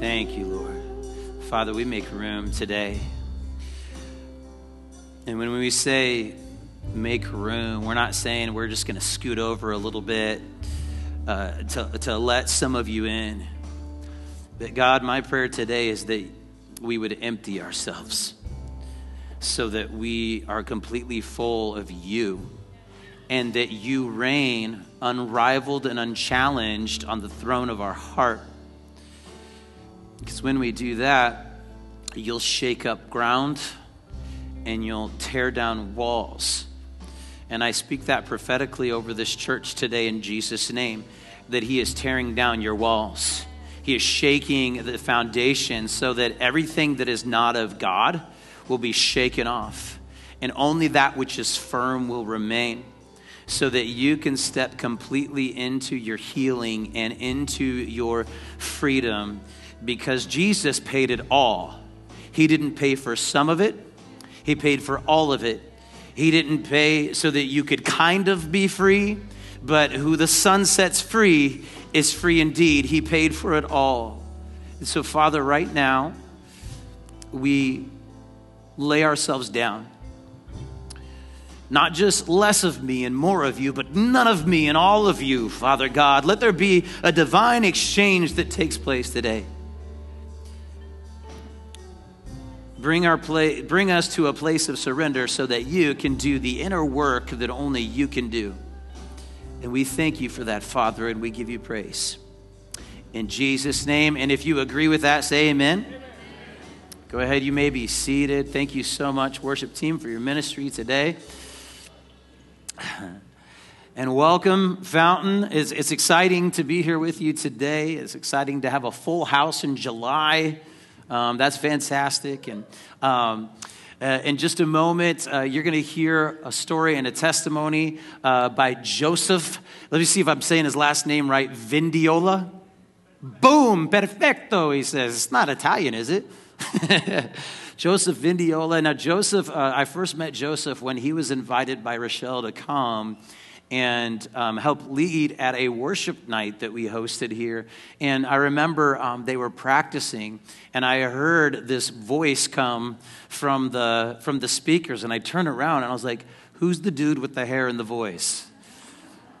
Thank you, Lord. Father, we make room today. And when we say make room, we're not saying we're just going to scoot over a little bit to let some of you in. But God, my prayer today is that we would empty ourselves so that we are completely full of you and that you reign unrivaled and unchallenged on the throne of our heart. Because when we do that, you'll shake up ground and you'll tear down walls. And I speak that prophetically over this church today in Jesus' name, that he is tearing down your walls. He is shaking the foundation so that everything that is not of God will be shaken off. And only that which is firm will remain so that you can step completely into your healing and into your freedom because Jesus paid it all. He didn't pay for some of it. He paid for all of it. He didn't pay so that you could kind of be free, but who the Son sets free is free indeed. He paid for it all. And so, Father, right now, we lay ourselves down. Not just less of me and more of you, but none of me and all of you, Father God. Let there be a divine exchange that takes place today. Bring us to a place of surrender so that you can do the inner work that only you can do. And we thank you for that, Father, and we give you praise. In Jesus' name, and if you agree with that, say amen. Amen. Go ahead, you may be seated. Thank you so much, worship team, for your ministry today. And welcome, Fountain. It's exciting to be here with you today. It's exciting to have a full house in July. That's fantastic. And in just a moment, you're going to hear a story and a testimony by Joseph. Let me see if I'm saying his last name right. Vindiola. Boom, perfecto, he says. It's not Italian, is it? Joseph Vindiola. Now, Joseph, I first met Joseph when he was invited by Rochelle to come and help lead at a worship night that we hosted here. And I remember they were practicing, and I heard this voice come from the speakers, and I turned around, and I was like, who's the dude with the hair and the voice?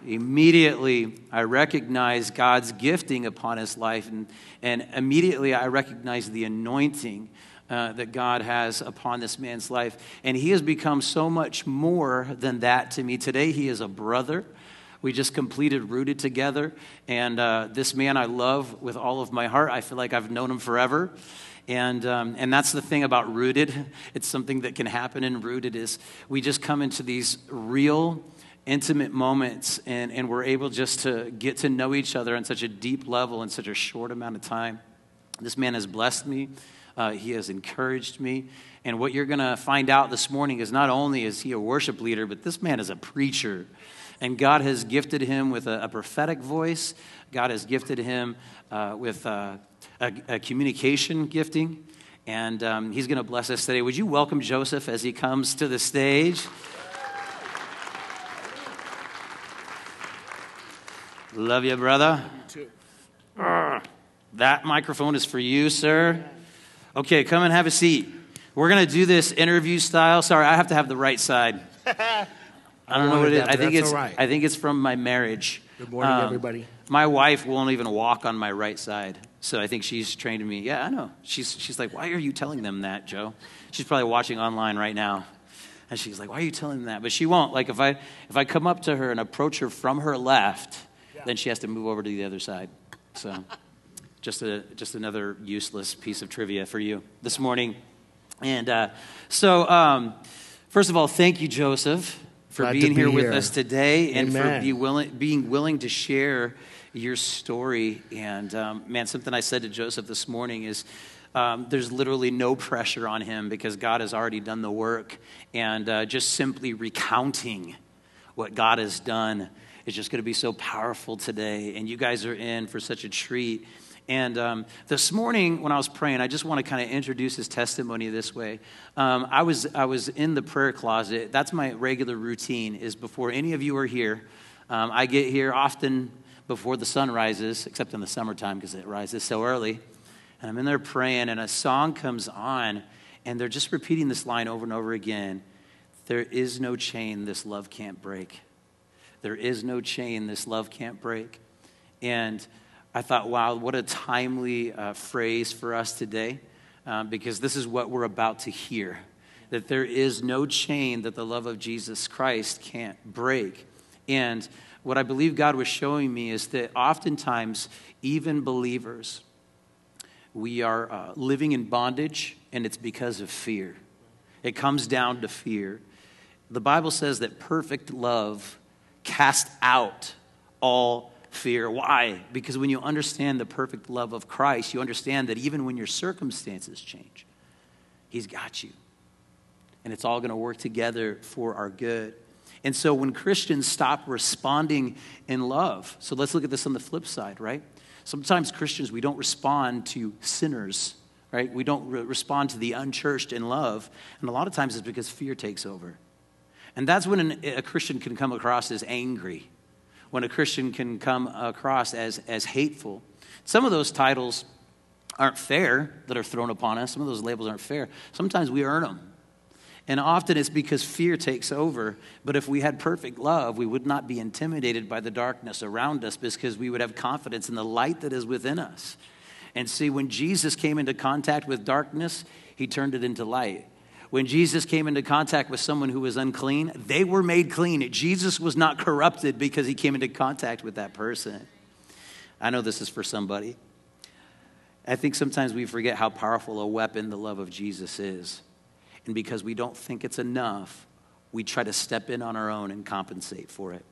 Immediately, I recognized God's gifting upon his life, and immediately I recognized the anointing that God has upon this man's life. And he has become so much more than that to me. Today, he is a brother. We just completed Rooted together. And this man I love with all of my heart. I feel like I've known him forever. And that's the thing about Rooted. It's something that can happen in Rooted is we just come into these real intimate moments and we're able just to get to know each other on such a deep level in such a short amount of time. This man has blessed me. He has encouraged me. And what you're going to find out this morning is not only is he a worship leader, but this man is a preacher. And God has gifted him with a prophetic voice. God has gifted him with a communication gifting. And he's going to bless us today. Would you welcome Joseph as he comes to the stage? Love you, brother. You too. That microphone is for you, sir. Okay, come and have a seat. We're going to do this interview style. Sorry, I have to have the right side. I don't know what it is. I think it's from my marriage. Good morning, everybody. My wife won't even walk on my right side, so I think she's trained me. Yeah, I know. She's like, why are you telling them that, Joe? She's probably watching online right now. And she's like, why are you telling them that? But she won't. Like, if I come up to her and approach her from her left, yeah, then she has to move over to the other side. So... Just another useless piece of trivia for you this morning. And first of all, thank you, Joseph, for being here with us today. Amen. And for being willing to share your story. And, man, something I said to Joseph this morning is there's literally no pressure on him because God has already done the work. And just simply recounting what God has done is just going to be so powerful today. And you guys are in for such a treat. And this morning when I was praying, I just want to kind of introduce his testimony this way. I was in the prayer closet. That's my regular routine is before any of you are here. I get here often before the sun rises, except in the summertime because it rises so early. And I'm in there praying, and a song comes on, and they're just repeating this line over and over again. There is no chain this love can't break. There is no chain this love can't break. And I thought, wow, what a timely phrase for us today, because this is what we're about to hear, that there is no chain that the love of Jesus Christ can't break. And what I believe God was showing me is that oftentimes, even believers, we are living in bondage, and it's because of fear. It comes down to fear. The Bible says that perfect love casts out all fear. Why? Because when you understand the perfect love of Christ, you understand that even when your circumstances change, he's got you. And it's all going to work together for our good. And so when Christians stop responding in love, so let's look at this on the flip side, right? Sometimes Christians, we don't respond to sinners, right? We don't respond to the unchurched in love. And a lot of times it's because fear takes over. And that's when a Christian can come across as angry, when a Christian can come across as hateful. Some of those titles aren't fair that are thrown upon us. Some of those labels aren't fair. Sometimes we earn them. And often it's because fear takes over. But if we had perfect love, we would not be intimidated by the darkness around us, because we would have confidence in the light that is within us. And see, when Jesus came into contact with darkness, he turned it into light. When Jesus came into contact with someone who was unclean, they were made clean. Jesus was not corrupted because he came into contact with that person. I know this is for somebody. I think sometimes we forget how powerful a weapon the love of Jesus is. And because we don't think it's enough, we try to step in on our own and compensate for it.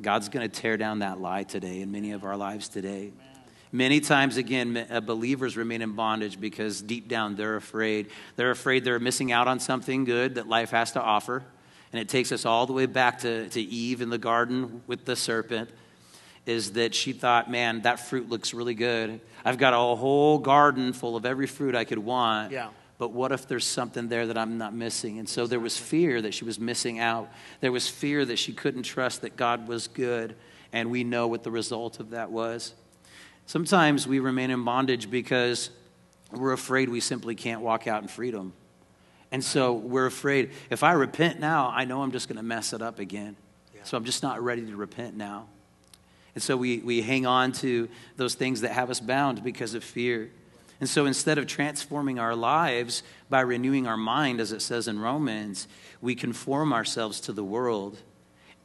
God's going to tear down that lie today in many of our lives today. Amen. Many times, again, believers remain in bondage because deep down they're afraid. They're afraid they're missing out on something good that life has to offer. And it takes us all the way back to Eve in the garden with the serpent, is that she thought, man, that fruit looks really good. I've got a whole garden full of every fruit I could want. Yeah. But what if there's something there that I'm not missing? And so there was fear that she was missing out. There was fear that she couldn't trust that God was good. And we know what the result of that was. Sometimes we remain in bondage because we're afraid we simply can't walk out in freedom. And so we're afraid, if I repent now, I know I'm just going to mess it up again. Yeah. So I'm just not ready to repent now. And so we hang on to those things that have us bound because of fear. And so instead of transforming our lives by renewing our mind, as it says in Romans, we conform ourselves to the world.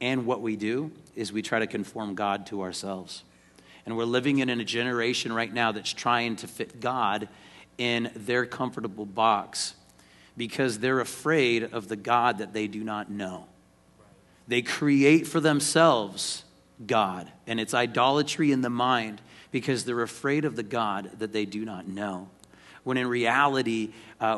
And what we do is we try to conform God to ourselves. And we're living in a generation right now that's trying to fit God in their comfortable box because they're afraid of the God that they do not know. They create for themselves God, and it's idolatry in the mind because they're afraid of the God that they do not know. When in reality,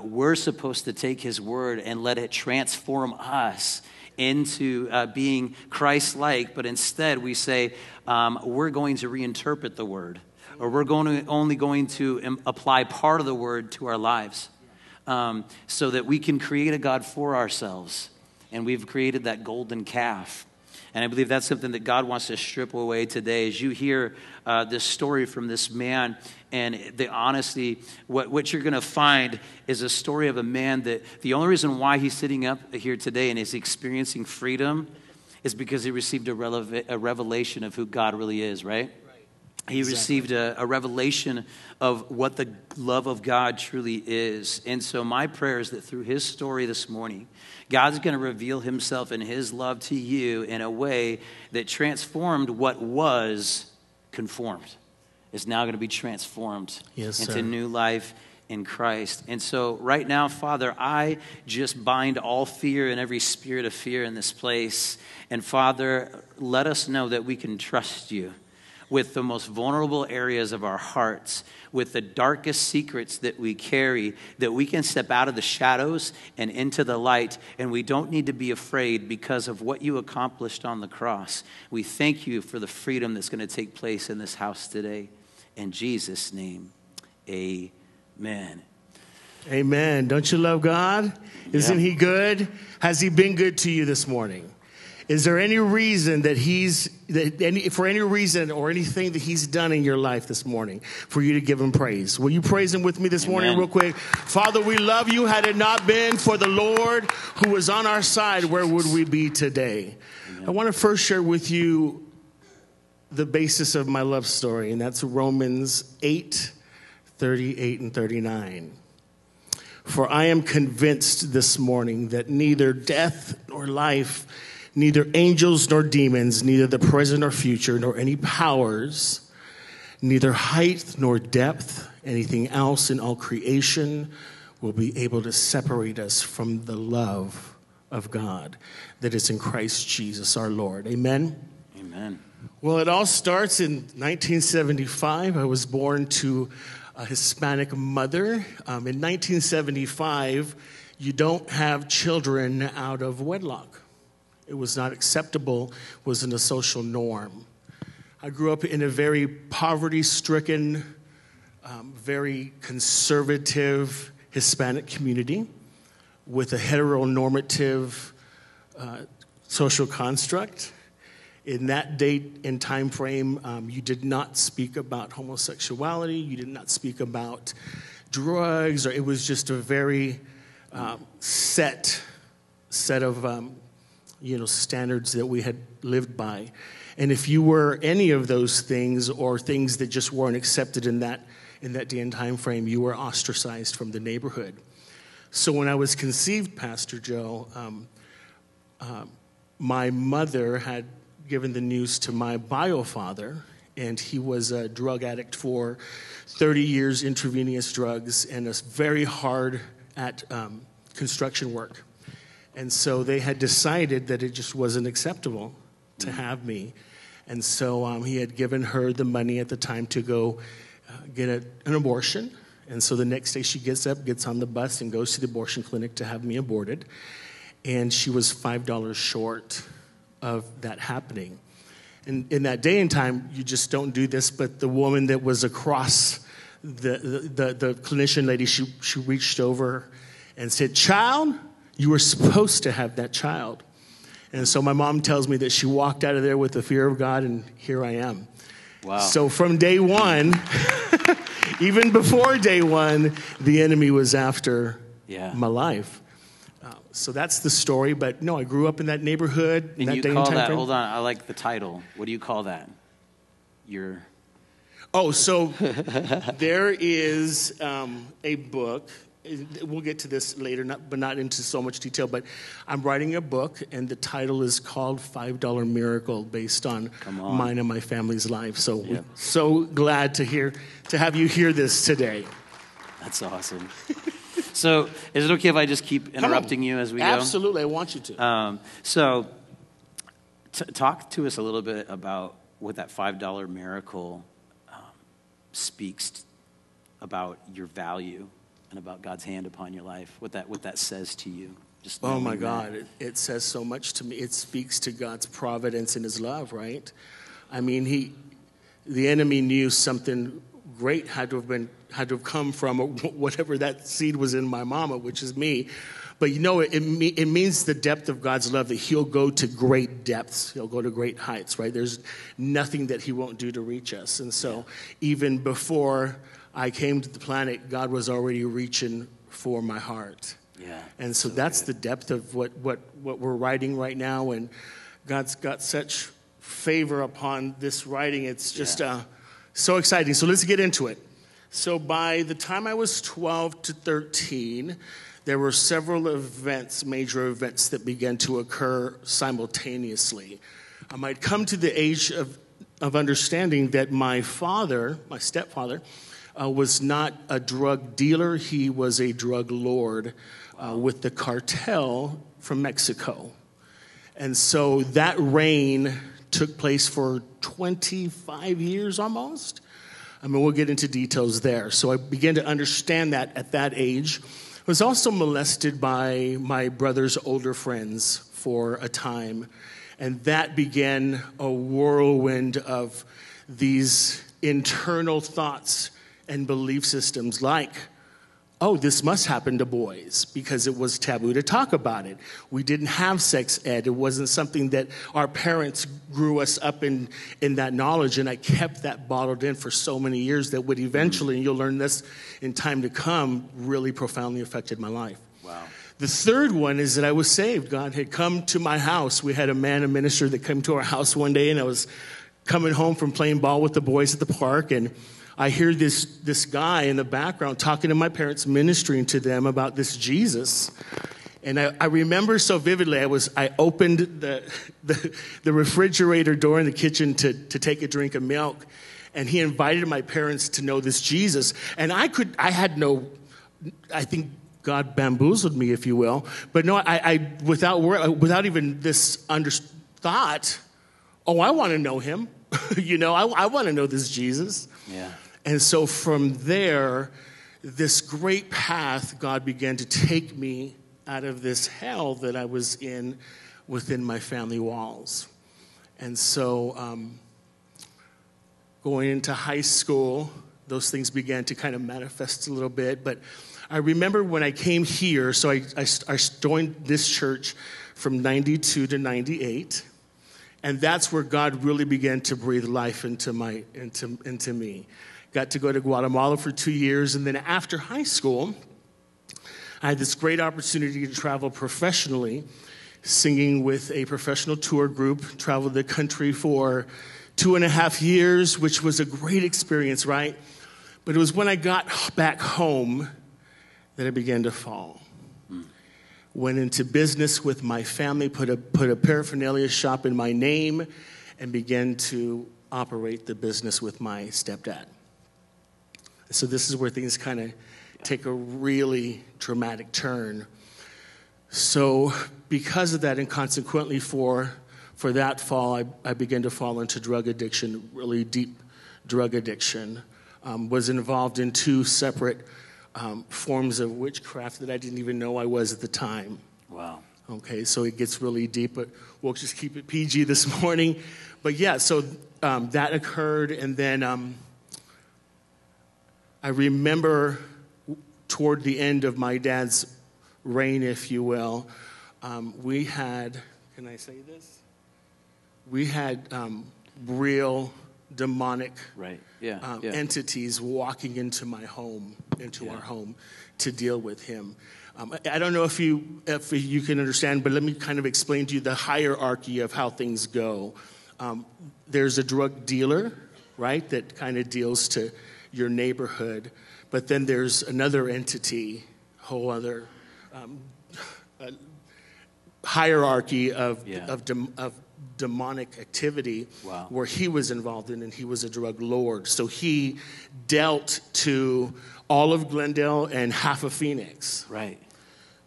we're supposed to take his word and let it transform us into being Christ-like, but instead we say, we're going to reinterpret the word, or we're only going to apply part of the word to our lives so that we can create a God for ourselves. And we've created that golden calf. And I believe that's something that God wants to strip away today. As you hear this story from this man and the honesty, what you're going to find is a story of a man that the only reason why he's sitting up here today and is experiencing freedom is because he received a revelation of who God really is, right? He exactly. Received a revelation of what the love of God truly is. And so my prayer is that through his story this morning, God's going to reveal himself and his love to you in a way that transformed what was conformed. It's now going to be transformed into new life in Christ. And so right now, Father, I just bind all fear and every spirit of fear in this place. And Father, let us know that we can trust you with the most vulnerable areas of our hearts, with the darkest secrets that we carry, that we can step out of the shadows and into the light, and we don't need to be afraid because of what you accomplished on the cross. We thank you for the freedom that's going to take place in this house today. In Jesus' name, amen. Amen. Don't you love God? Isn't he good? Has he been good to you this morning? Is there any reason that for any reason or anything that he's done in your life this morning for you to give him praise? Will you praise him with me this morning real quick? Father, we love you. Had it not been for the Lord who was on our side, where would we be today? Amen. I want to first share with you the basis of my love story, and that's Romans 8:38 and 39. For I am convinced this morning that neither death nor life, neither angels nor demons, neither the present nor future, nor any powers, neither height nor depth, anything else in all creation will be able to separate us from the love of God that is in Christ Jesus our Lord. Amen? Amen. Well, it all starts in 1975. I was born to a Hispanic mother. In 1975, you don't have children out of wedlock. It was not acceptable, wasn't a social norm. I grew up in a very poverty-stricken, very conservative Hispanic community with a heteronormative social construct. In that date and time frame, you did not speak about homosexuality, you did not speak about drugs, or it was just a very set of standards that we had lived by. And if you were any of those things or things that just weren't accepted in that day and time frame, you were ostracized from the neighborhood. So when I was conceived, Pastor Joe, my mother had given the news to my bio father, and he was a drug addict for 30 years, intravenous drugs, and was very hard at construction work. And so they had decided that it just wasn't acceptable to have me. And so he had given her the money at the time to go get an abortion. And so the next day she gets up, gets on the bus, and goes to the abortion clinic to have me aborted. And she was $5 short of that happening. And in that day and time, you just don't do this, but the woman that was across, the clinician lady, she reached over and said, "Child, you were supposed to have that child." And so my mom tells me that she walked out of there with the fear of God, and here I am. Wow. So from day one, even before day one, the enemy was after my life. So that's the story. But no, I grew up in that neighborhood. And you call that, hold on, I like the title. What do you call that? So there is a book. We'll get to this later, but not into so much detail, but I'm writing a book, and the title is called $5 Miracle, based on mine and my family's life. So we're so glad to have you hear this today. That's awesome. So is it okay if I just keep interrupting you as we go? Absolutely, I want you to. Talk to us a little bit about what that $5 miracle speaks about your value and about God's hand upon your life, what that says to you. Just oh my God, it says so much to me. It speaks to God's providence and his love, right? I mean, the enemy knew something great had to have come from whatever that seed was in my mama, which is me. But it means the depth of God's love, that he'll go to great depths. He'll go to great heights, right? There's nothing that he won't do to reach us. And so even before I came to the planet, God was already reaching for my heart. Yeah. And so that's the depth of what we're writing right now. And God's got such favor upon this writing. It's just so exciting. So let's get into it. So by the time I was 12 to 13, there were several events, major events, that began to occur simultaneously. I'd come to the age of understanding that my father, my stepfather, was not a drug dealer. He was a drug lord with the cartel from Mexico. And so that reign took place for 25 years almost. I mean, we'll get into details there. So I began to understand that at that age. I was also molested by my brother's older friends for a time. And that began a whirlwind of these internal thoughts and belief systems like, oh, this must happen to boys because it was taboo to talk about it. We didn't have sex ed. It wasn't something that our parents grew us up in that knowledge, and I kept that bottled in for so many years that would eventually, and you'll learn this in time to come, really profoundly affected my life. Wow. The third one is that I was saved. God had come to my house. We had a man, a minister, that came to our house one day, and I was coming home from playing ball with the boys at the park, and I hear this guy in the background talking to my parents, ministering to them about this Jesus. And I remember so vividly, I opened the refrigerator door in the kitchen to take a drink of milk, and he invited my parents to know this Jesus. And I think God bamboozled me, if you will. But no, without even this thought, oh, I want to know him. I want to know this Jesus. Yeah. And so from there, this great path, God began to take me out of this hell that I was in within my family walls. And so going into high school, those things began to kind of manifest a little bit. But I remember when I came here, so I joined this church from 92 to 98. And that's where God really began to breathe life into me. Got to go to Guatemala for 2 years, and then after high school, I had this great opportunity to travel professionally, singing with a professional tour group. Traveled the country for 2.5 years, which was a great experience, right? But it was when I got back home that I began to fall. Went into business with my family, put a paraphernalia shop in my name, and began to operate the business with my stepdad. So this is where things kind of take a really dramatic turn. So because of that, and consequently for that fall, I began to fall into drug addiction, really deep drug addiction. Was involved in 2 separate forms of witchcraft that I didn't even know I was at the time. Wow. Okay, so it gets really deep, but we'll just keep it PG this morning. But yeah, so that occurred, and then I remember toward the end of my dad's reign, if you will, we had, can I say this? We had real demonic entities walking into my home, into our home, to deal with him. I don't know if you can understand, but let me kind of explain to you the hierarchy of how things go. There's a drug dealer, right, that kind of deals to your neighborhood, but then there's another entity, whole other hierarchy of demonic activity. Wow. Where he was involved in, and he was a drug lord. So he dealt to all of Glendale and half of Phoenix. Right.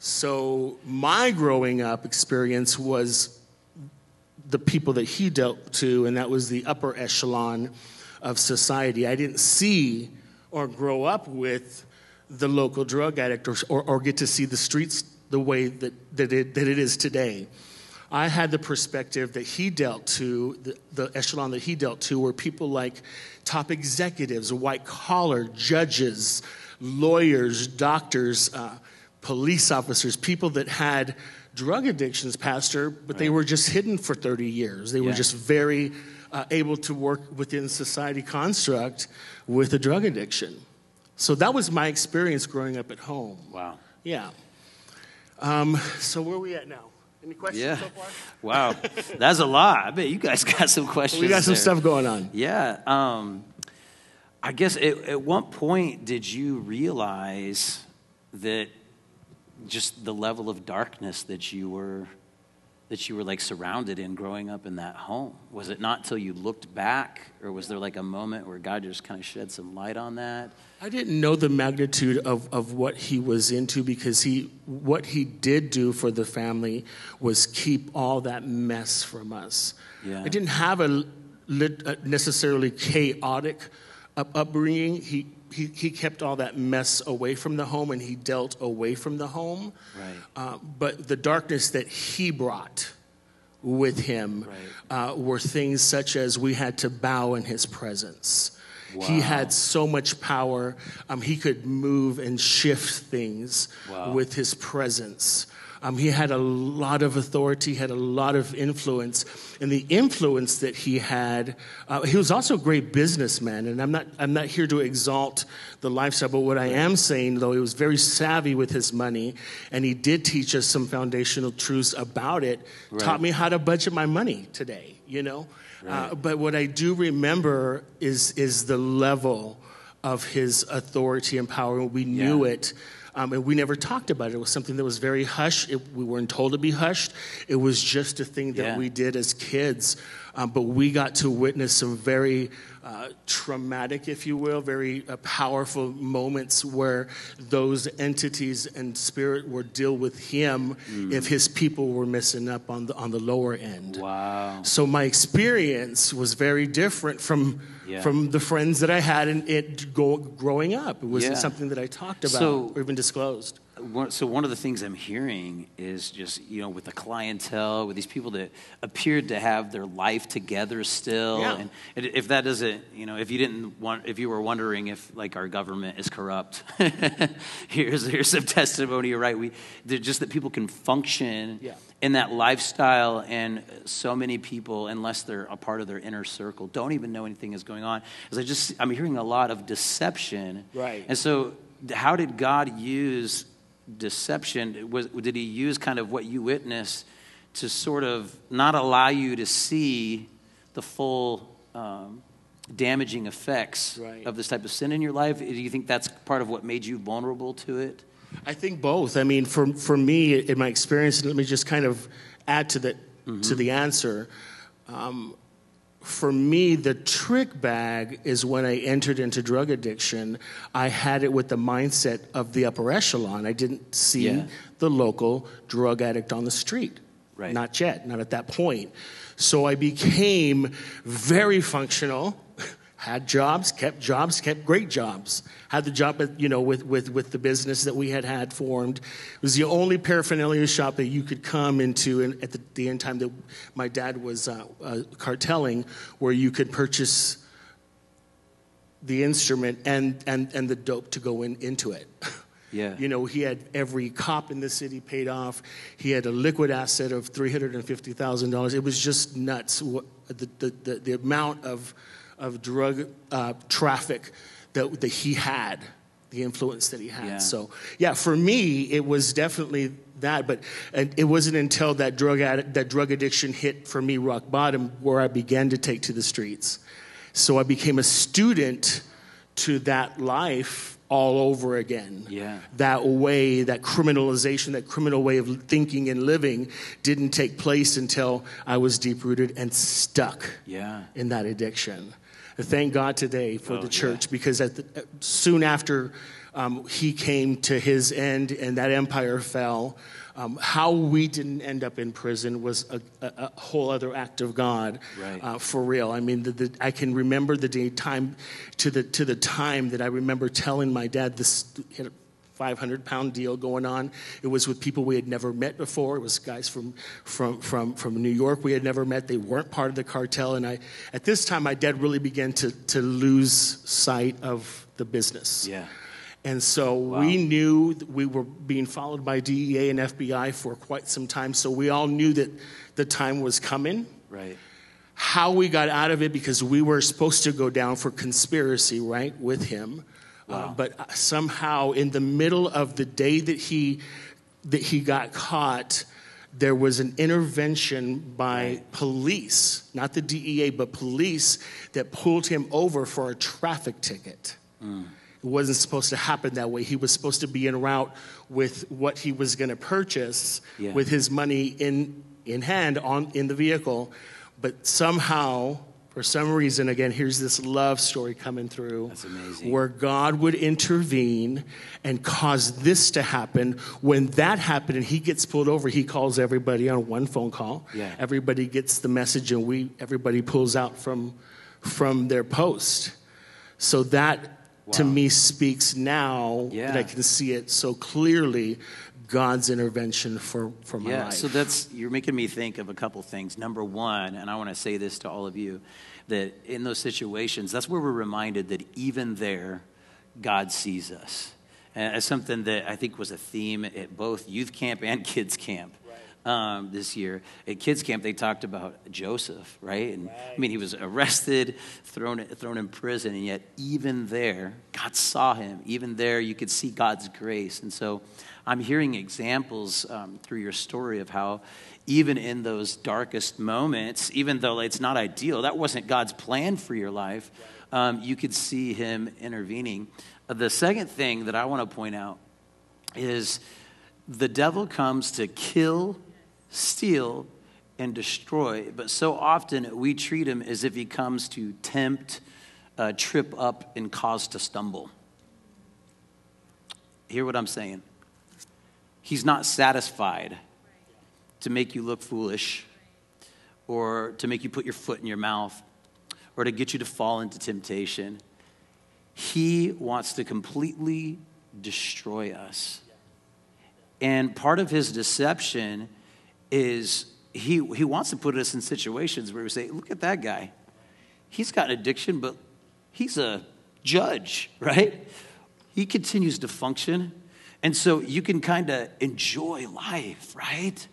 So my growing up experience was the people that he dealt to, and that was the upper echelon of society. I didn't see or grow up with the local drug addict or get to see the streets the way that it is today. I had the perspective that he dealt to, the echelon that he dealt to, were people like top executives, white-collar judges, lawyers, doctors, police officers, people that had drug addictions, Pastor, but they were just hidden for 30 years. They were just very able to work within society construct with a drug addiction. So that was my experience growing up at home. Wow. Yeah. So where are we at now? Any questions so far? Wow. That's a lot. I bet you guys got some questions. We got some stuff going on. Yeah. I guess at what point did you realize that just the level of darkness that you were like surrounded in growing up in that home? Was it not till you looked back, or was there like a moment where God just kind of shed some light on that? I didn't know the magnitude of what he was into, because what he did do for the family was keep all that mess from us. Yeah. I didn't have a necessarily chaotic upbringing. He kept all that mess away from the home, and he dealt away from the home. Right. But the darkness that he brought with him were things such as we had to bow in his presence. Wow. He had so much power. He could move and shift things with his presence. He had a lot of authority, had a lot of influence. And the influence that he had, he was also a great businessman. And I'm not here to exalt the lifestyle, but what I am saying, though, he was very savvy with his money. And he did teach us some foundational truths about it, taught me how to budget my money today, you know. But what I do remember is the level of his authority and power. We knew it. And we never talked about it. It was something that was very hushed. We weren't told to be hushed. It was just a thing that we did as kids. But we got to witness some very traumatic, if you will, very powerful moments where those entities and spirit would deal with him if his people were messing up on the lower end. Wow. So my experience was very different from the friends that I had in it growing up. It wasn't something that I talked about or even disclosed. So one of the things I'm hearing is just, you know, with the clientele, with these people that appeared to have their life together still. Yeah. And if that doesn't, you know, if you were wondering if, like, our government is corrupt, here's some testimony, right? Just that people can function in that lifestyle, and so many people, unless they're a part of their inner circle, don't even know anything is going on. Because I'm hearing a lot of deception. Right. And so how did God use deception? Did he use kind of what you witnessed to sort of not allow you to see the full damaging effects of this type of sin in your life? Do you think that's part of what made you vulnerable to it? I think both. I mean, for me, in my experience, let me just kind of add to the answer. For me, the trick bag is when I entered into drug addiction, I had it with the mindset of the upper echelon. I didn't see the local drug addict on the street. Right. Not yet, not at that point. So I became very functional, had jobs, kept great jobs, had the job with the business that we had formed. It was the only paraphernalia shop that you could come into, and at the end time that my dad was cartelling, where you could purchase the instrument and the dope to go into it. Yeah. You know, he had every cop in the city paid off. He had a liquid asset of $350,000. It was just nuts, the amount of drug traffic that he had, the influence that he had. Yeah. So, for me, it was definitely that. But it wasn't until that drug addiction hit for me rock bottom where I began to take to the streets. So I became a student to that life all over again. Yeah. That way, that criminalization, that criminal way of thinking and living didn't take place until I was deep-rooted and stuck in that addiction. Thank God today for the church, because soon after he came to his end and that empire fell, how we didn't end up in prison was a whole other act of God, for real. I mean, I can remember the day time to the time that I remember telling my dad this. He had a 500-pound deal going on. It was with people we had never met before. It was guys from New York we had never met. They weren't part of the cartel. And at this time, my dad really began to lose sight of the business. Yeah. And so we knew that we were being followed by DEA and FBI for quite some time. So we all knew that the time was coming. Right. How we got out of it, because we were supposed to go down for conspiracy, right, with him. Wow. But somehow, in the middle of the day that he got caught, there was an intervention by police, not the DEA, but police, that pulled him over for a traffic ticket. Mm. It wasn't supposed to happen that way. He was supposed to be en route with what he was going to purchase with his money in hand in the vehicle. But somehow, for some reason, again, here's this love story coming through. That's amazing. Where God would intervene and cause this to happen. When that happened and he gets pulled over, he calls everybody on one phone call. Yeah. Everybody gets the message, and everybody pulls out from their post. So that, to me, speaks now that I can see it so clearly. God's intervention for my life. So that's, you're making me think of a couple things. Number one, and I want to say this to all of you, that in those situations, that's where we're reminded that even there, God sees us. And that's something that I think was a theme at both youth camp and kids camp. This year at kids camp, they talked about Joseph, right? And I mean, he was arrested, thrown in prison, and yet even there, God saw him. Even there, you could see God's grace. And so, I'm hearing examples through your story of how, even in those darkest moments, even though it's not ideal, that wasn't God's plan for your life. You could see Him intervening. The second thing that I want to point out is the devil comes to kill, steal, and destroy. But so often we treat him as if he comes to tempt, trip up, and cause to stumble. Hear what I'm saying? He's not satisfied to make you look foolish or to make you put your foot in your mouth or to get you to fall into temptation. He wants to completely destroy us. And part of his deception is he wants to put us in situations where we say, look at that guy. He's got an addiction, but he's a judge, right? He continues to function. And so you can kind of enjoy life, right?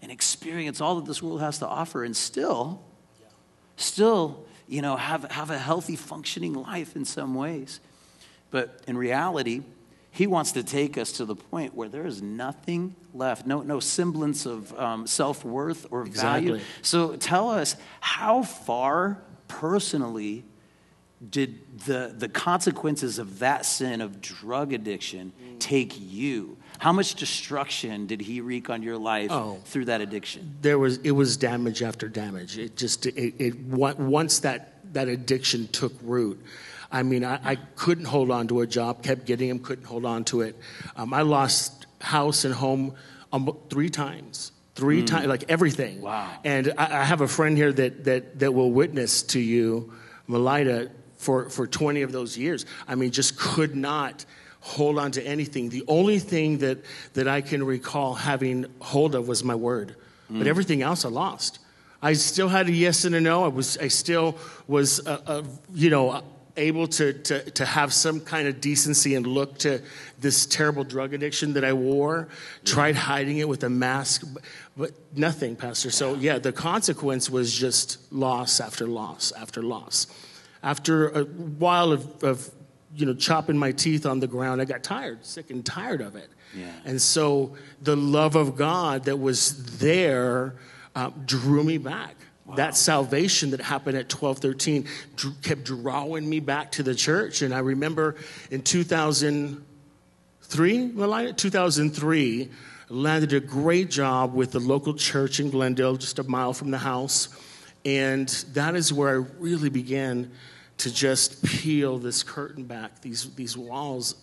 And experience all that this world has to offer and still, you know, have a healthy functioning life in some ways. But in reality, he wants to take us to the point where there is nothing left, no semblance of self-worth or value. So tell us, how far personally did the consequences of that sin of drug addiction take you? How much destruction did he wreak on your life through that addiction? It was damage after damage. Once that addiction took root, I mean, I couldn't hold on to a job, kept getting him, couldn't hold on to it. I lost house and home 3 times. Three times, like everything. Wow. And I have a friend here that will witness to you, Malida, for 20 of those years. I mean, just could not hold on to anything. The only thing that I can recall having hold of was my word. But everything else I lost. I still had a yes and a no. I still was you know, able to have some kind of decency and look to this terrible drug addiction that I wore, tried hiding it with a mask, but nothing, Pastor. So yeah, the consequence was just loss after loss after loss. After a while of you know, chopping my teeth on the ground, I got tired, sick and tired of it. Yeah. And so the love of God that was there drew me back. Wow. That salvation that happened at 12, 13 kept drawing me back to the church. And I remember in 2003, landed a great job with the local church in Glendale, just a mile from the house. And that is where I really began to just peel this curtain back, these walls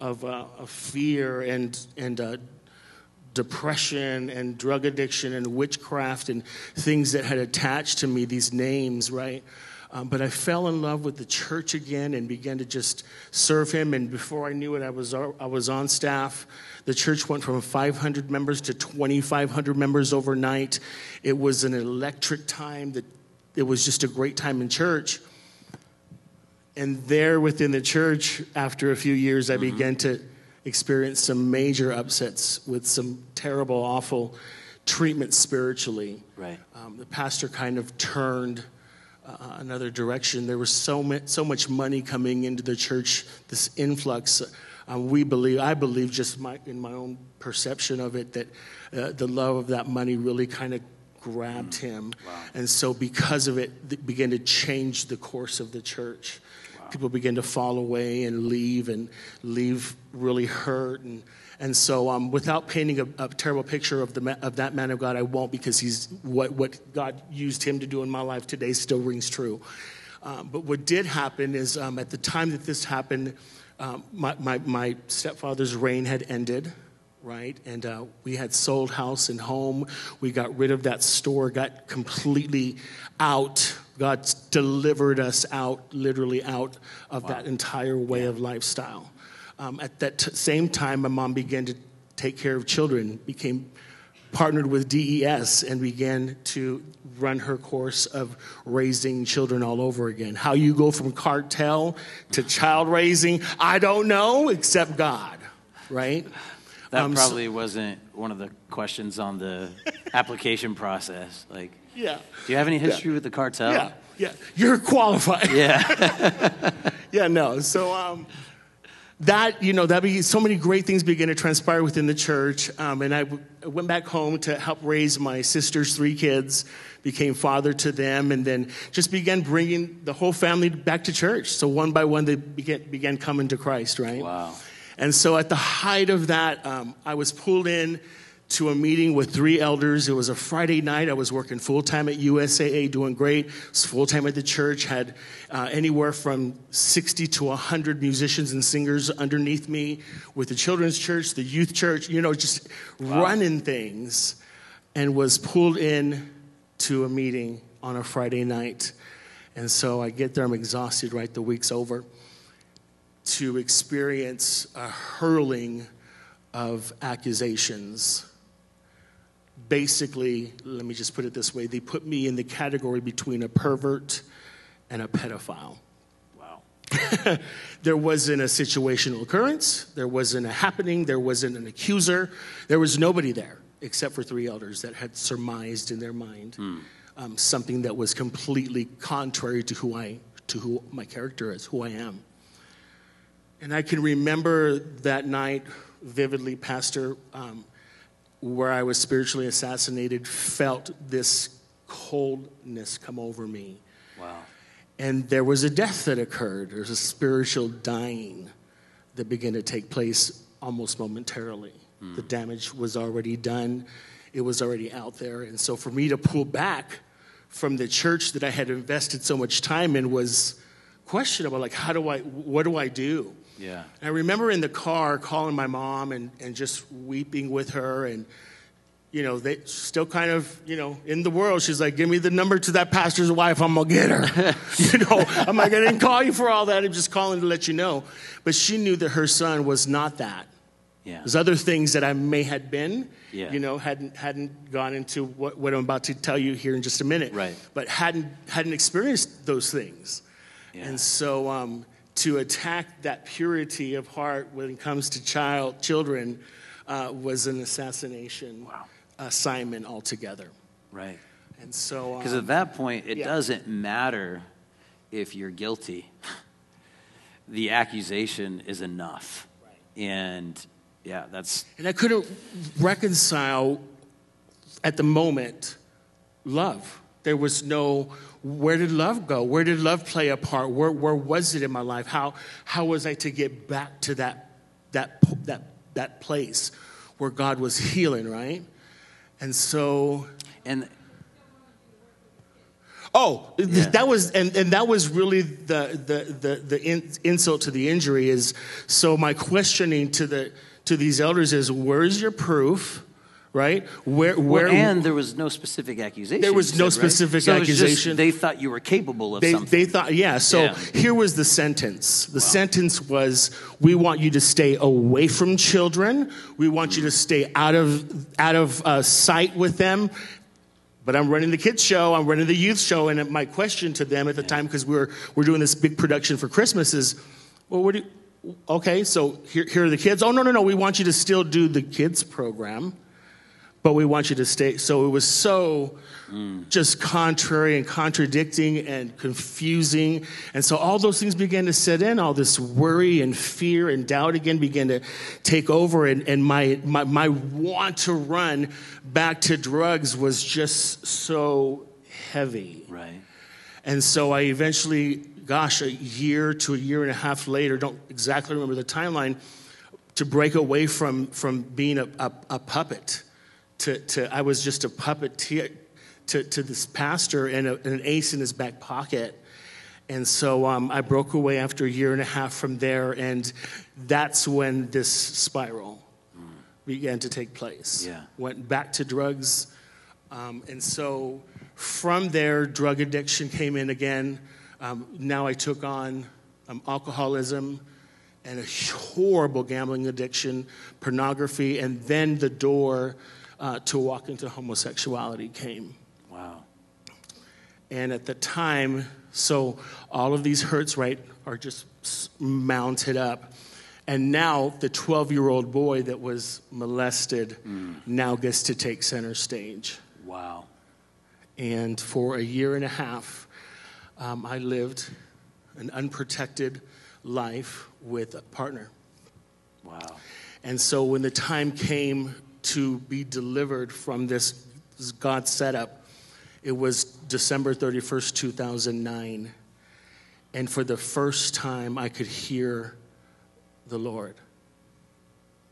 of fear and depression and drug addiction and witchcraft and things that had attached to me, these names, right? But I fell in love with the church again and began to just serve him. And before I knew it, I was on staff. The church went from 500 members to 2,500 members overnight. It was an electric time. It was just a great time in church. And there within the church, after a few years, I began to experience some major upsets with some terrible, awful treatment spiritually. Right. The pastor kind of turned another direction. There was so much money coming into the church, this influx. I believe just in my own perception of it, that the love of that money really kind of grabbed him. Wow. And so because of it, it began to change the course of the church. Wow. People began to fall away and leave really hurt. And so without painting a terrible picture of that man of God, I won't, because he's what God used him to do in my life today still rings true. But what did happen is at the time that this happened, my stepfather's reign had ended, right? And we had sold house and home. We got rid of that store, got completely out. God delivered us out, literally out of that entire way of lifestyle. At that same time, my mom began to take care of children, became partnered with DES and began to run her course of raising children all over again. How you go from cartel to child raising, I don't know, except God, right? That probably wasn't one of the questions on the application process. Like, yeah. Do you have any history with the cartel? Yeah, yeah. You're qualified. Yeah. Yeah, no. So that, you know, so many great things began to transpire within the church. And I went back home to help raise my sister's 3 kids, became father to them, and then just began bringing the whole family back to church. So one by one, they began coming to Christ, right? Wow. And so at the height of that, I was pulled in to a meeting with 3 elders. It was a Friday night. I was working full-time at USAA, doing great. Was full-time at the church, had anywhere from 60 to 100 musicians and singers underneath me with the children's church, the youth church, you know, just running things, and was pulled in to a meeting on a Friday night. And so I get there. I'm exhausted, right? The week's over. To experience a hurling of accusations. Basically, let me just put it this way, they put me in the category between a pervert and a pedophile. Wow. There wasn't a situational occurrence, there wasn't a happening, there wasn't an accuser, there was nobody there except for 3 elders that had surmised in their mind something that was completely contrary to who my character is, who I am. And I can remember that night vividly, Pastor, where I was spiritually assassinated, felt this coldness come over me. Wow. And there was a death that occurred. There was a spiritual dying that began to take place almost momentarily. Mm. The damage was already done. It was already out there. And so for me to pull back from the church that I had invested so much time in was questionable. Like, what do I do? Yeah. And I remember in the car calling my mom and just weeping with her, and, you know, they still kind of, you know, in the world, she's like, give me the number to that pastor's wife, I'm going to get her. You know, I'm like, I didn't call you for all that, I'm just calling to let you know. But she knew that her son was not that. Yeah. There's other things that I may had been, you know, hadn't gone into what I'm about to tell you here in just a minute. Right. But hadn't experienced those things. Yeah. And so, to attack that purity of heart when it comes to children was an assassination assignment altogether. Right. And so, because at that point, it doesn't matter if you're guilty. The accusation is enough. Right. And yeah, that's. And I couldn't reconcile at the moment love. There was no. Where did love go? Where did love play a part? Where was it in my life? How was I to get back to that place where God was healing, right? And so that was and that was really the insult to the injury. Is so my questioning to these elders is, where's your proof? Right? And there was no specific accusation. There was no specific accusation. Just, they thought you were capable of something. They thought, here was the sentence. The sentence was, we want you to stay away from children. We want you to stay out of sight with them. But I'm running the kids show. I'm running the youth show. And my question to them at the time, because we're doing this big production for Christmas, is, well, okay, so here are the kids. Oh, no, we want you to still do the kids program. But we want you to stay. So it was so just contrary and contradicting and confusing. And so all those things began to set in. All this worry and fear and doubt again began to take over. And my want to run back to drugs was just so heavy. Right. And so I eventually, a year to a year and a half later, don't exactly remember the timeline, to break away from being a puppet. I was just a puppet to this pastor and an ace in his back pocket. And so I broke away after a year and a half from there, and that's when this spiral began to take place. Yeah. Went back to drugs. And so from there, drug addiction came in again. Now I took on alcoholism, and a horrible gambling addiction, pornography, and then the door to walk into homosexuality came. Wow. And at the time, so all of these hurts, right, are just mounted up. And now the 12-year-old boy that was molested now gets to take center stage. Wow. And for a year and a half, I lived an unprotected life with a partner. Wow. And so when the time came to be delivered from this God setup, it was December 31st, 2009. And for the first time, I could hear the Lord.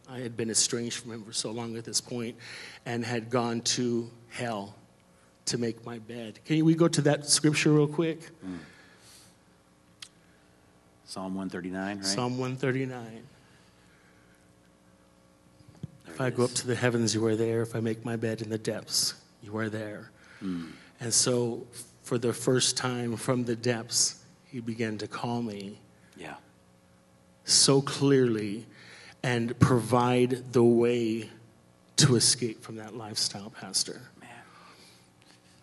I had been estranged from him for so long at this point and had gone to hell to make my bed. Can we go to that scripture real quick? Mm. Psalm 139, right? Psalm 139. If I go up to the heavens, you are there. If I make my bed in the depths, you are there. Mm. And so for the first time from the depths, he began to call me. Yeah. So clearly and provide the way to escape from that lifestyle, Pastor. Man.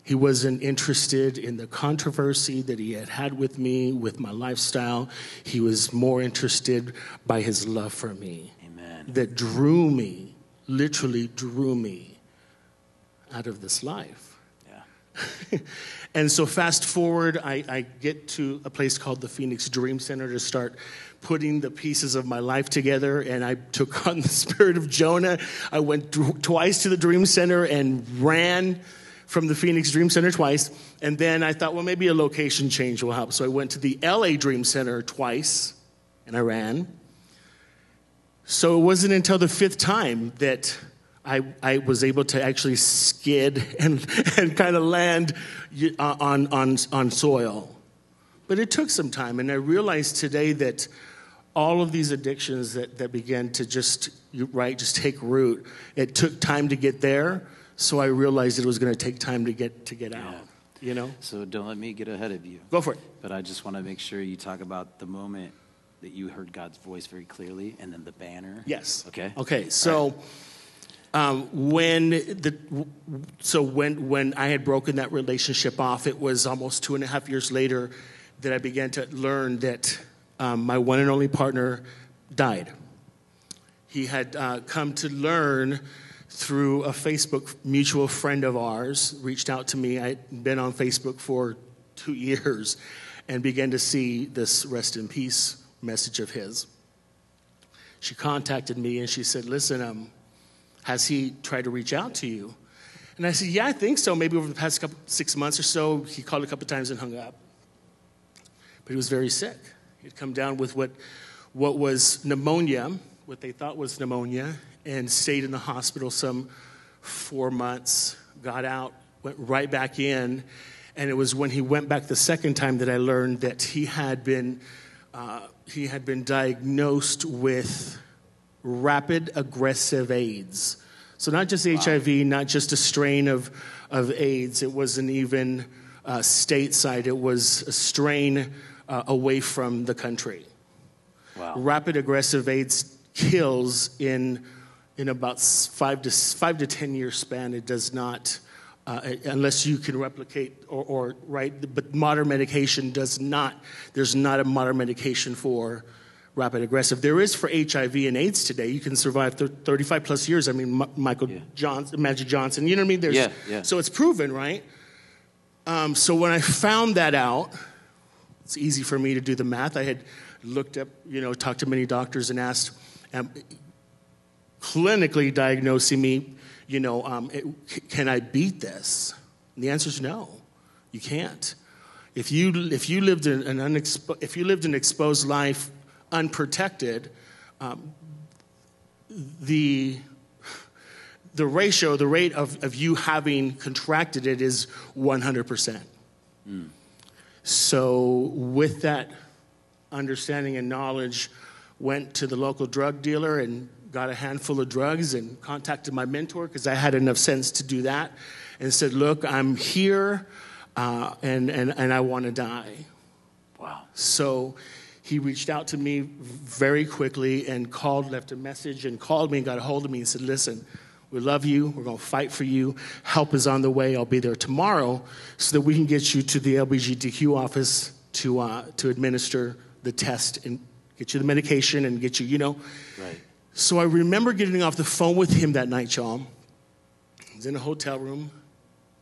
He wasn't interested in the controversy that he had with me, with my lifestyle. He was more interested by his love for me. Amen. That drew me, literally drew me out of this life. Yeah. And so fast forward, I get to a place called the Phoenix Dream Center to start putting the pieces of my life together, and I took on the spirit of Jonah. I went twice to the Dream Center and ran from the Phoenix Dream Center twice, and then I thought, well, maybe a location change will help. So I went to the LA Dream Center twice, and I ran. So it wasn't until the fifth time that I was able to actually skid and kind of land on soil. But it took some time, and I realized today that all of these addictions that began to just take root, it took time to get there, so I realized it was going to take time to get out, you know? So don't let me get ahead of you. Go for it. But I just want to make sure you talk about the moment that you heard God's voice very clearly, and then the banner. Yes. Okay. Okay, so... when I had broken that relationship off, it was almost 2.5 years later that I began to learn that my one and only partner died. He had come to learn through a Facebook mutual friend of ours, reached out to me. I'd been on Facebook for 2 years and began to see this rest in peace message of his. She contacted me and she said, listen, has he tried to reach out to you? And I said, yeah, I think so. Maybe over the past 6 months or so, he called a couple times and hung up. But he was very sick. He'd come down with what was pneumonia, what they thought was pneumonia, and stayed in the hospital some 4 months, got out, went right back in. And it was when he went back the second time that I learned that he had been diagnosed with rapid aggressive AIDS. So not just HIV, not just a strain of AIDS. It wasn't even stateside. It was a strain away from the country. Wow. Rapid aggressive AIDS kills in about 5 to 10 year span. It does not, unless you can replicate or right. But modern medication does not. There's not a modern medication for rapid aggressive. There is for HIV and AIDS today. You can survive 35 plus years. I mean, Michael Johnson, Magic Johnson, you know what I mean? There's, so it's proven, right? So when I found that out, it's easy for me to do the math. I had looked up, talked to many doctors and asked, clinically diagnosing me, can I beat this? And the answer is no, you can't. If you lived an exposed life, unprotected, the rate of you having contracted it is 100%. So with that understanding and knowledge, went to the local drug dealer and got a handful of drugs and contacted my mentor because I had enough sense to do that and said, look, I'm here and I want to die. Wow. So He reached out to me very quickly and called, left a message and called me and got a hold of me and said, listen, we love you. We're going to fight for you. Help is on the way. I'll be there tomorrow so that we can get you to the LGBTQ office to administer the test and get you the medication and get you, you know. Right. So I remember getting off the phone with him that night, y'all. I was in a hotel room,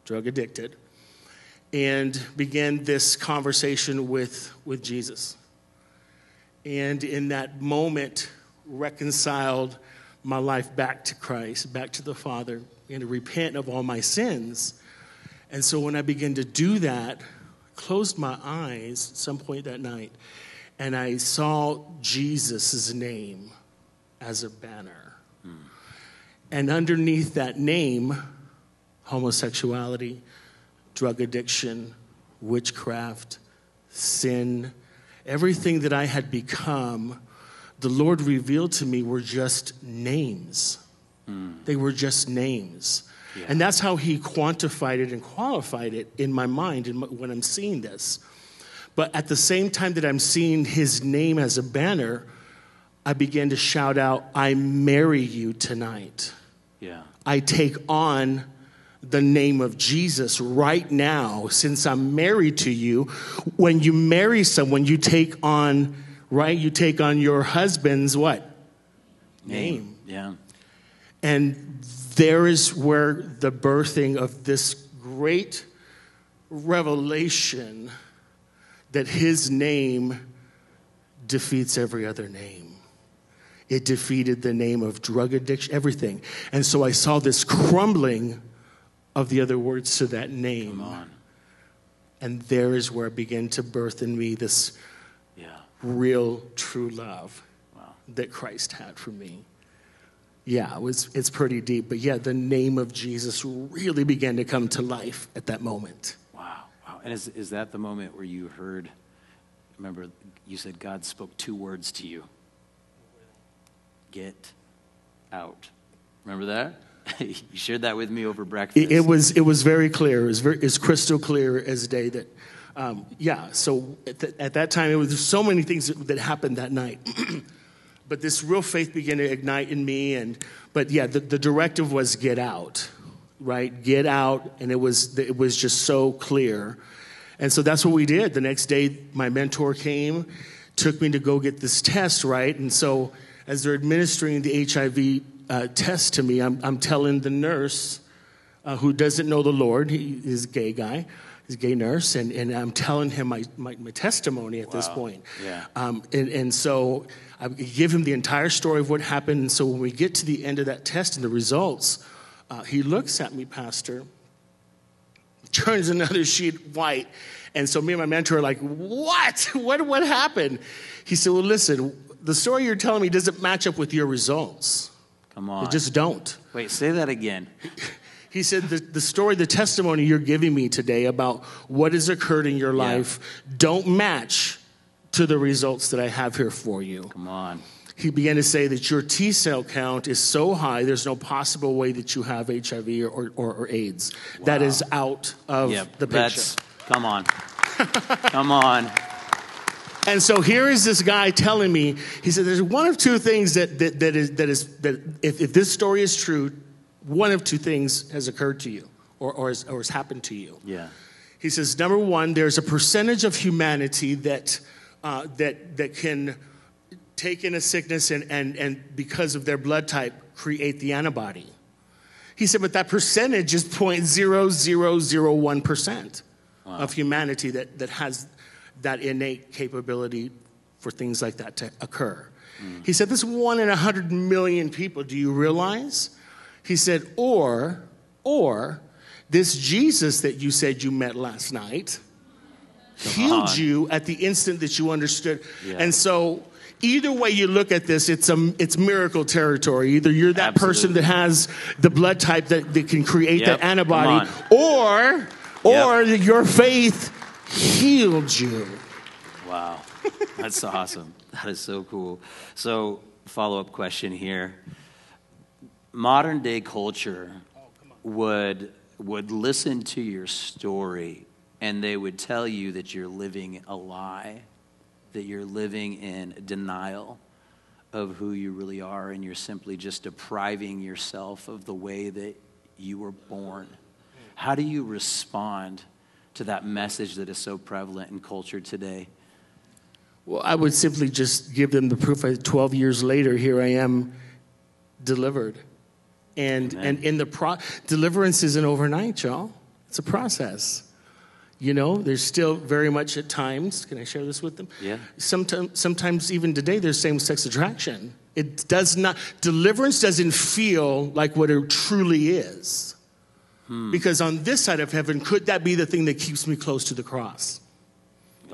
drug addicted, and began this conversation with Jesus. And in that moment, reconciled my life back to Christ, back to the Father, and to repent of all my sins. And so when I began to do that, closed my eyes at some point that night, and I saw Jesus' name as a banner. Mm. And underneath that name, homosexuality, drug addiction, witchcraft, sin, everything that I had become, the Lord revealed to me were just names. Mm. They were just names. Yeah. And that's how he quantified it and qualified it in my mind when I'm seeing this. But at the same time that I'm seeing his name as a banner, I began to shout out, I marry you tonight. Yeah. I take on the name of Jesus right now, since I'm married to you. When you marry someone, you take on, right? You take on your husband's what? Name. Yeah. And there is where the birthing of this great revelation that his name defeats every other name. It defeated the name of drug addiction, everything. And so I saw this crumbling of the other words to that name. Come on. And there is where it began to birth in me this real, true love that Christ had for me. Yeah, it's pretty deep. But yeah, the name of Jesus really began to come to life at that moment. Wow. And is that the moment where you heard, remember you said God spoke two words to you? Get out. Remember that? You shared that with me over breakfast. It was very clear. It was crystal clear as day that, so at that time, it was so many things that happened that night. But this real faith began to ignite in me. But the directive was get out, right? Get out. And it was just so clear. And so that's what we did. The next day, my mentor came, took me to go get this test, right? And so as they're administering the HIV test to me, I'm telling the nurse who doesn't know the Lord. He is a gay guy. He's a gay nurse. And I'm telling him my testimony at this point. Yeah. And so I give him the entire story of what happened. And so when we get to the end of that test and the results, he looks at me, Pastor, turns another sheet white. And so me and my mentor are like, what happened? He said, well, listen, the story you're telling me doesn't match up with your results. Come on. They just don't. Wait, say that again. He said, the story, the testimony you're giving me today about what has occurred in your life don't match to the results that I have here for you. Come on. He began to say that your T cell count is so high, there's no possible way that you have HIV or AIDS. Wow. That is out of the picture. Come on. Come on. And so here is this guy telling me, he said, there's one of two things that if this story is true, one of two things has occurred to you or has happened to you. Yeah. He says, number one, there's a percentage of humanity that can take in a sickness and because of their blood type create the antibody. He said, but that percentage is 0.0001% of humanity that has that innate capability for things like that to occur. Mm. He said, this 1 in 100 million people, do you realize? He said, or this Jesus that you said you met last night healed you at the instant that you understood. Yeah. And so either way you look at this, it's miracle territory. Either you're that person that has the blood type that can create that antibody, or your faith healed you. Wow. That's awesome. That is so cool. So, follow-up question here. Modern day culture would listen to your story and they would tell you that you're living a lie. that you're living in denial of who you really are, and you're simply just depriving yourself of the way that you were born. How do you respond to that message that is so prevalent in culture today? Well, I would simply just give them the proof. 12 years later, here I am, delivered. And in the deliverance isn't overnight, y'all. It's a process. You know, there's still very much at times, can I share this with them? Yeah. Sometimes even today, there's same-sex attraction. It does not, deliverance doesn't feel like what it truly is. Because on this side of heaven, could that be the thing that keeps me close to the cross?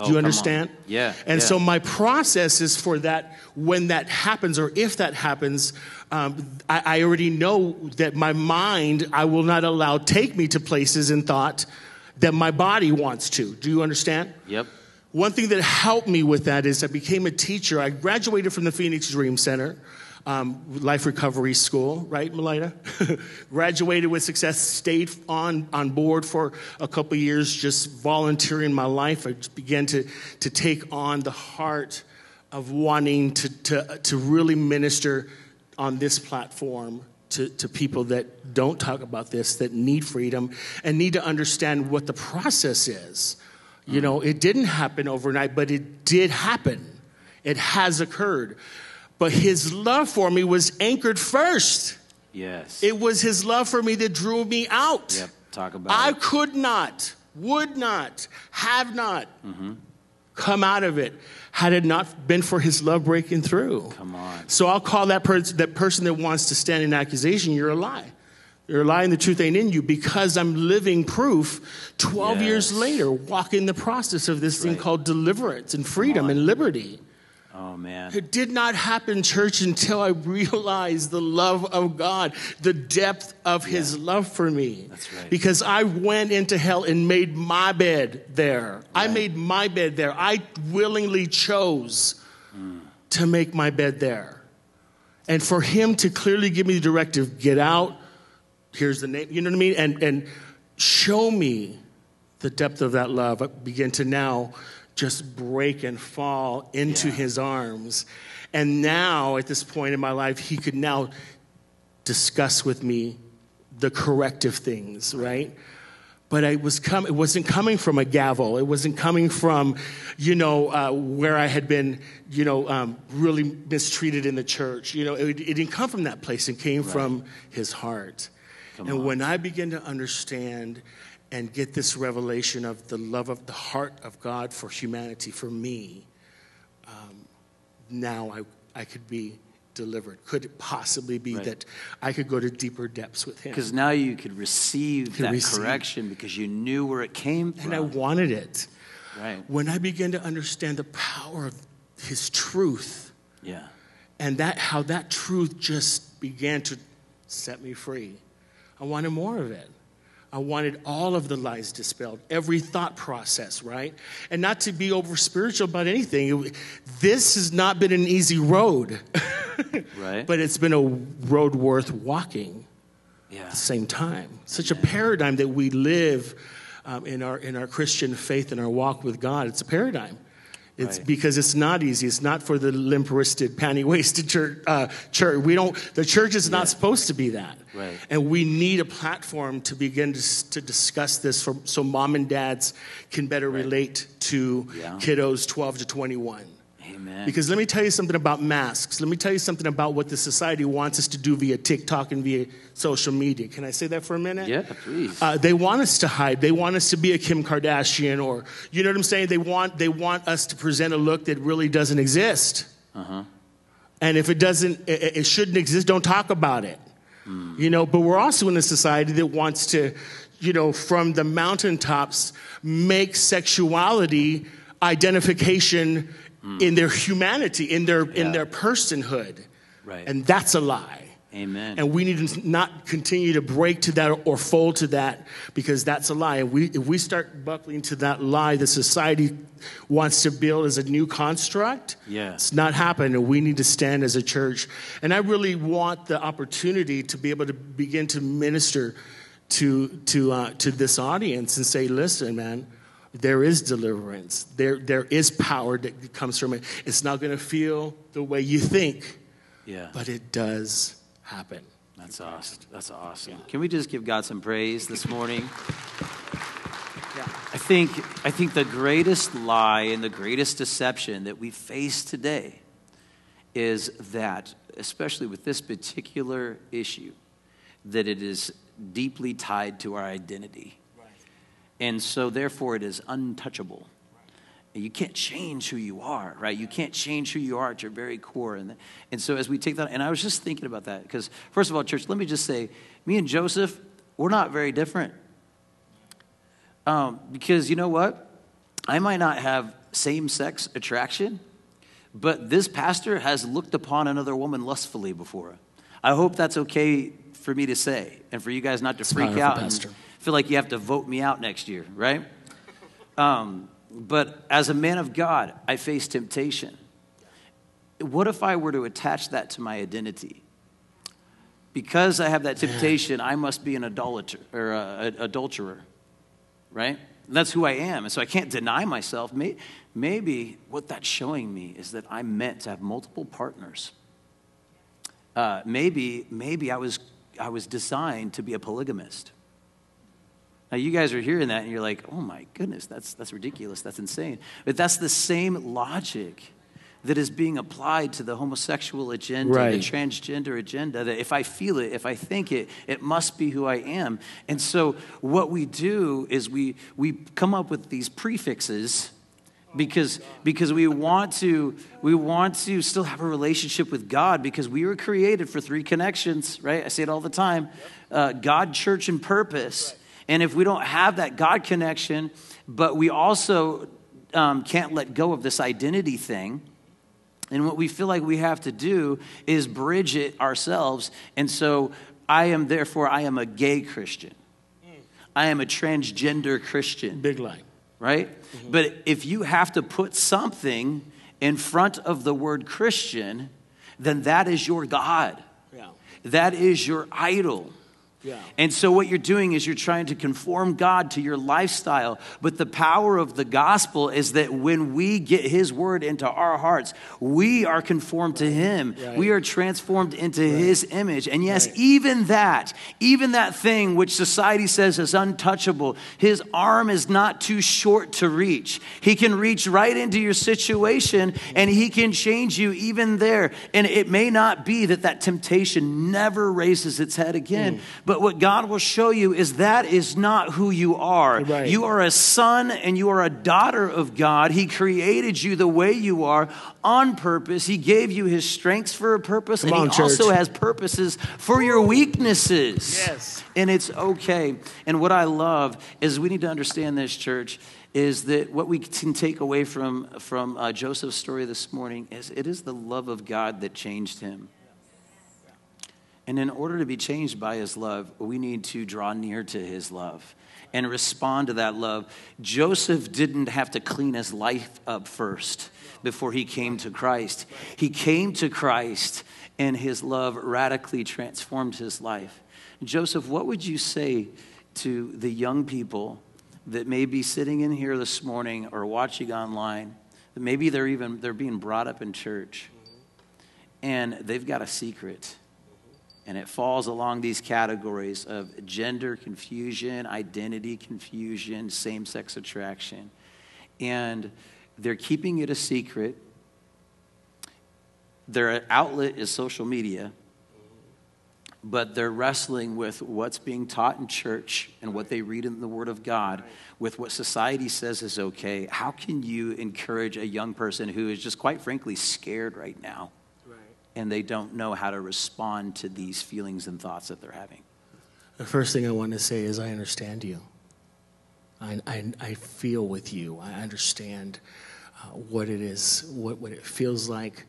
Do you understand? Yeah. And so my process is for that, when that happens, or if that happens, I already know that my mind, I will not allow take me to places in thought that my body wants to. Do you understand? Yep. One thing that helped me with that is I became a teacher. I graduated from the Phoenix Dream Center, life recovery school, right, Malida? Graduated with success, stayed on board for a couple years, just volunteering my life. I began to take on the heart of wanting to really minister on this platform to people that don't talk about this, that need freedom and need to understand what the process is. You know, it didn't happen overnight, but it did happen. It has occurred. But his love for me was anchored first. Yes. It was his love for me that drew me out. Yep, talk about it. I could not, would not, have not come out of it had it not been for his love breaking through. Come on. So I'll call that person that wants to stand in accusation, you're a lie. You're a lie and the truth ain't in you, because I'm living proof 12 years later, walking the process of this thing called deliverance and freedom and liberty. Oh, man. It did not happen, church, until I realized the love of God, the depth of his love for me. That's right. Because I went into hell and made my bed there. Right. I made my bed there. I willingly chose to make my bed there. And for him to clearly give me the directive, get out, here's the name, you know what I mean? And show me the depth of that love. I begin to now just break and fall into his arms. And now, at this point in my life, he could now discuss with me the corrective things, right? But it wasn't coming from a gavel. It wasn't coming from, you know, where I had been, you know, really mistreated in the church. You know, it didn't come from that place. It came from his heart. Come on. When I began to understand and get this revelation of the love of the heart of God for humanity, for me, now I could be delivered. Could it possibly be that I could go to deeper depths with him? Because now you could receive correction because you knew where it came from. And I wanted it. Right. When I began to understand the power of his truth, and how that truth just began to set me free, I wanted more of it. I wanted all of the lies dispelled, every thought process, right? And not to be over-spiritual about anything. This has not been an easy road. Right. But it's been a road worth walking at the same time. Such a paradigm that we live in our Christian faith and our walk with God. It's a paradigm. It's because it's not easy. It's not for the limp-wristed, panty-waisted church. The church is not supposed to be that. Right. And we need a platform to begin to discuss this so mom and dads can better relate to kiddos 12 to 21. Amen. Because let me tell you something about masks. Let me tell you something about what the society wants us to do via TikTok and via social media. Can I say that for a minute? Yeah, please. They want us to hide. They want us to be a Kim Kardashian, or, you know what I'm saying? They want us to present a look that really doesn't exist. Uh-huh. And if it doesn't, it shouldn't exist, don't talk about it. Mm. You know, but we're also in a society that wants to, you know, from the mountaintops, make sexuality identification in their humanity, in their personhood. Right. And that's a lie. Amen. And we need to not continue to break to that or fold to that, because that's a lie. And if we start buckling to that lie that society wants to build as a new construct, it's not happening. And we need to stand as a church. And I really want the opportunity to be able to begin to minister to this audience and say, listen, man, There is deliverance. There is power that comes from it. It's not going to feel the way you think, but it does happen. That's awesome. That's awesome. Yeah. Can we just give God some praise this morning? Yeah. I think the greatest lie and the greatest deception that we face today is that, especially with this particular issue, that it is deeply tied to our identity. Right. And so, therefore, it is untouchable. Right. You can't change who you are, right? You can't change who you are at your very core. And so as we take that, and I was just thinking about that, because, first of all, church, let me just say, me and Joseph, we're not very different. Because you know what? I might not have same-sex attraction, but this pastor has looked upon another woman lustfully before. I hope that's okay for me to say, and for you guys not to freak out and feel like you have to vote me out next year, right? But as a man of God, I face temptation. What if I were to attach that to my identity? Because I have that temptation, I must be an adulterer, right? And that's who I am, and so I can't deny myself. Maybe what that's showing me is that I'm meant to have multiple partners. Maybe I was designed to be a polygamist. Now, you guys are hearing that, and you're like, oh, my goodness, that's ridiculous. That's insane. But that's the same logic that is being applied to the homosexual agenda, right, the transgender agenda, that if I feel it, if I think it, it must be who I am. And so what we do is we come up with these prefixes because we want to still have a relationship with God, because we were created for three connections, right? I say it all the time, God, church, and purpose. Right. And if we don't have that God connection, but we also can't let go of this identity thing, and what we feel like we have to do is bridge it ourselves. And so I am a gay Christian. I am a transgender Christian. Big lie. Right? Mm-hmm. But if you have to put something in front of the word Christian, then that is your God. Yeah. That is your idol. Yeah. And so what you're doing is you're trying to conform God to your lifestyle. But the power of the gospel is that when we get his word into our hearts, we are conformed to him. Right. We are transformed into his image. And yes, even that thing which society says is untouchable, his arm is not too short to reach. He can reach right into your situation, and he can change you even there. And it may not be that temptation never raises its head again. But what God will show you is that is not who you are. Right. You are a son and you are a daughter of God. He created you the way you are on purpose. He gave you his strengths for a purpose. Come and on, he church. Also has purposes for your weaknesses. Yes. And it's okay. And what I love is we need to understand this, church, is that what we can take away from Joseph's story this morning is it is the love of God that changed him. And in order to be changed by his love, we need to draw near to his love and respond to that love. Joseph didn't have to clean his life up first before he came to Christ. He came to Christ, and his love radically transformed his life. Joseph, what would you say to the young people that may be sitting in here this morning or watching online, that maybe they're being brought up in church, and they've got a secret? And it falls along these categories of gender confusion, identity confusion, same-sex attraction. And they're keeping it a secret. Their outlet is social media. But they're wrestling with what's being taught in church and what they read in the Word of God with what society says is okay. How can you encourage a young person who is just, quite frankly, scared right now? And they don't know how to respond to these feelings and thoughts that they're having? The first thing I want to say is I understand you. I feel with you. I understand what it is, what it feels like.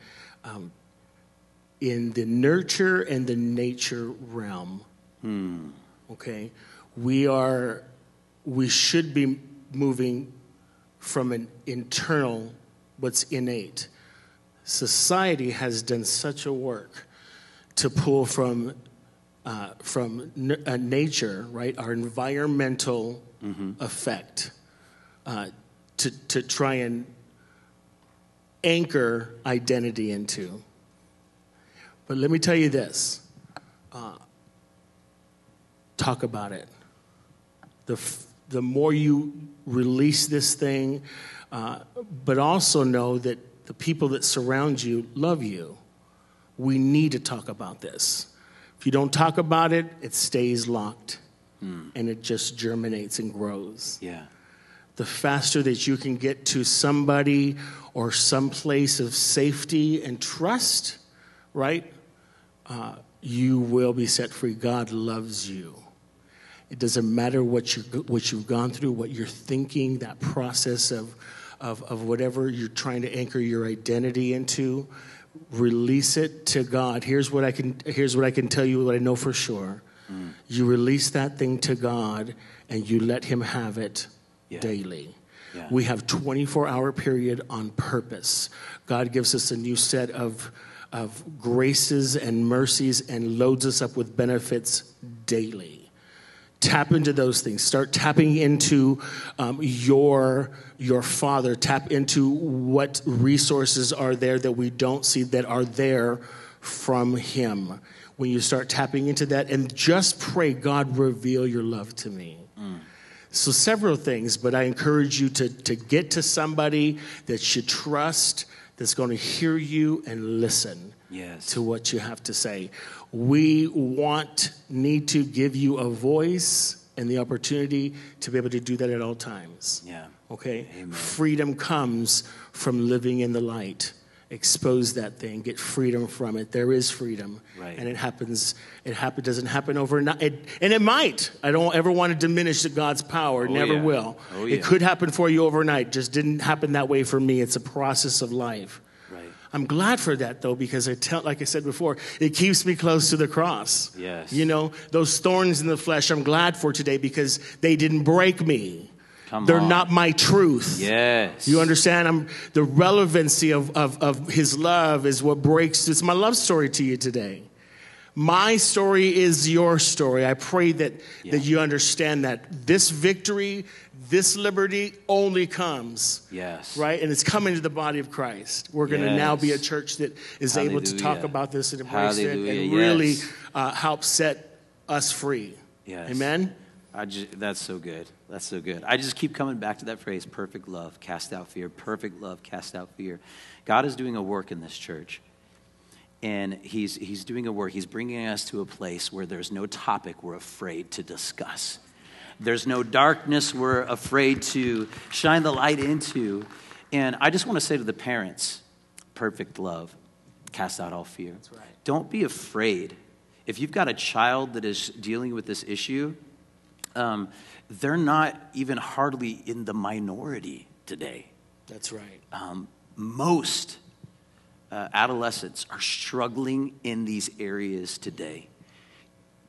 In the nurture and the nature realm, okay, we should be moving from an internal, what's innate. Society has done such a work to pull from nature, right? Our environmental effect to try and anchor identity into. But let me tell you this. Talk about it. The more you release this thing, but also know that the people that surround you love you. We need to talk about this. If you don't talk about it, it stays locked. And it just germinates and grows. Yeah. The faster that you can get to somebody or some place of safety and trust, right, you will be set free. God loves you. It doesn't matter what you've gone through, what you're thinking, that process of whatever you're trying to anchor your identity into. Release it to God. Here's what I can tell you, what I know for sure. You release that thing to God, and you let him have it daily. Yeah. We have 24-hour period on purpose. God gives us a new set of graces and mercies and loads us up with benefits daily. Tap into those things. Start tapping into your Father. Tap into what resources are there that we don't see that are there from him. When you start tapping into that, and just pray, God, reveal your love to me. So several things, but I encourage you to get to somebody that you trust, that's going to hear you and listen to what you have to say. We need to give you a voice and the opportunity to be able to do that at all times. Yeah. Okay? Amen. Freedom comes from living in the light. Expose that thing, get freedom from it. There is freedom, right. And it happens. It doesn't happen overnight, and it might. I don't ever want to diminish God's power. Never will. Oh, yeah. It could happen for you overnight. Just didn't happen that way for me. It's a process of life. Right. I'm glad for that though, because like I said before, it keeps me close to the cross. Yes. You know, those thorns in the flesh. I'm glad for today because they didn't break me. They're not my truth. Yes. You understand? The relevancy of his love is what breaks. It's my love story to you today. My story is your story. I pray that you understand that this victory, this liberty only comes. Yes. Right? And it's coming to the body of Christ. We're going to now be a church that is able to talk about this and embrace it and really help set us free. Yes. Amen? That's so good. That's so good. I just keep coming back to that phrase, perfect love, cast out fear. Perfect love, cast out fear. God is doing a work in this church. And he's doing a work. He's bringing us to a place where there's no topic we're afraid to discuss. There's no darkness we're afraid to shine the light into. And I just want to say to the parents, perfect love, cast out all fear. That's right. Don't be afraid. If you've got a child that is dealing with this issue, they're not even hardly in the minority today. That's right. Most adolescents are struggling in these areas today.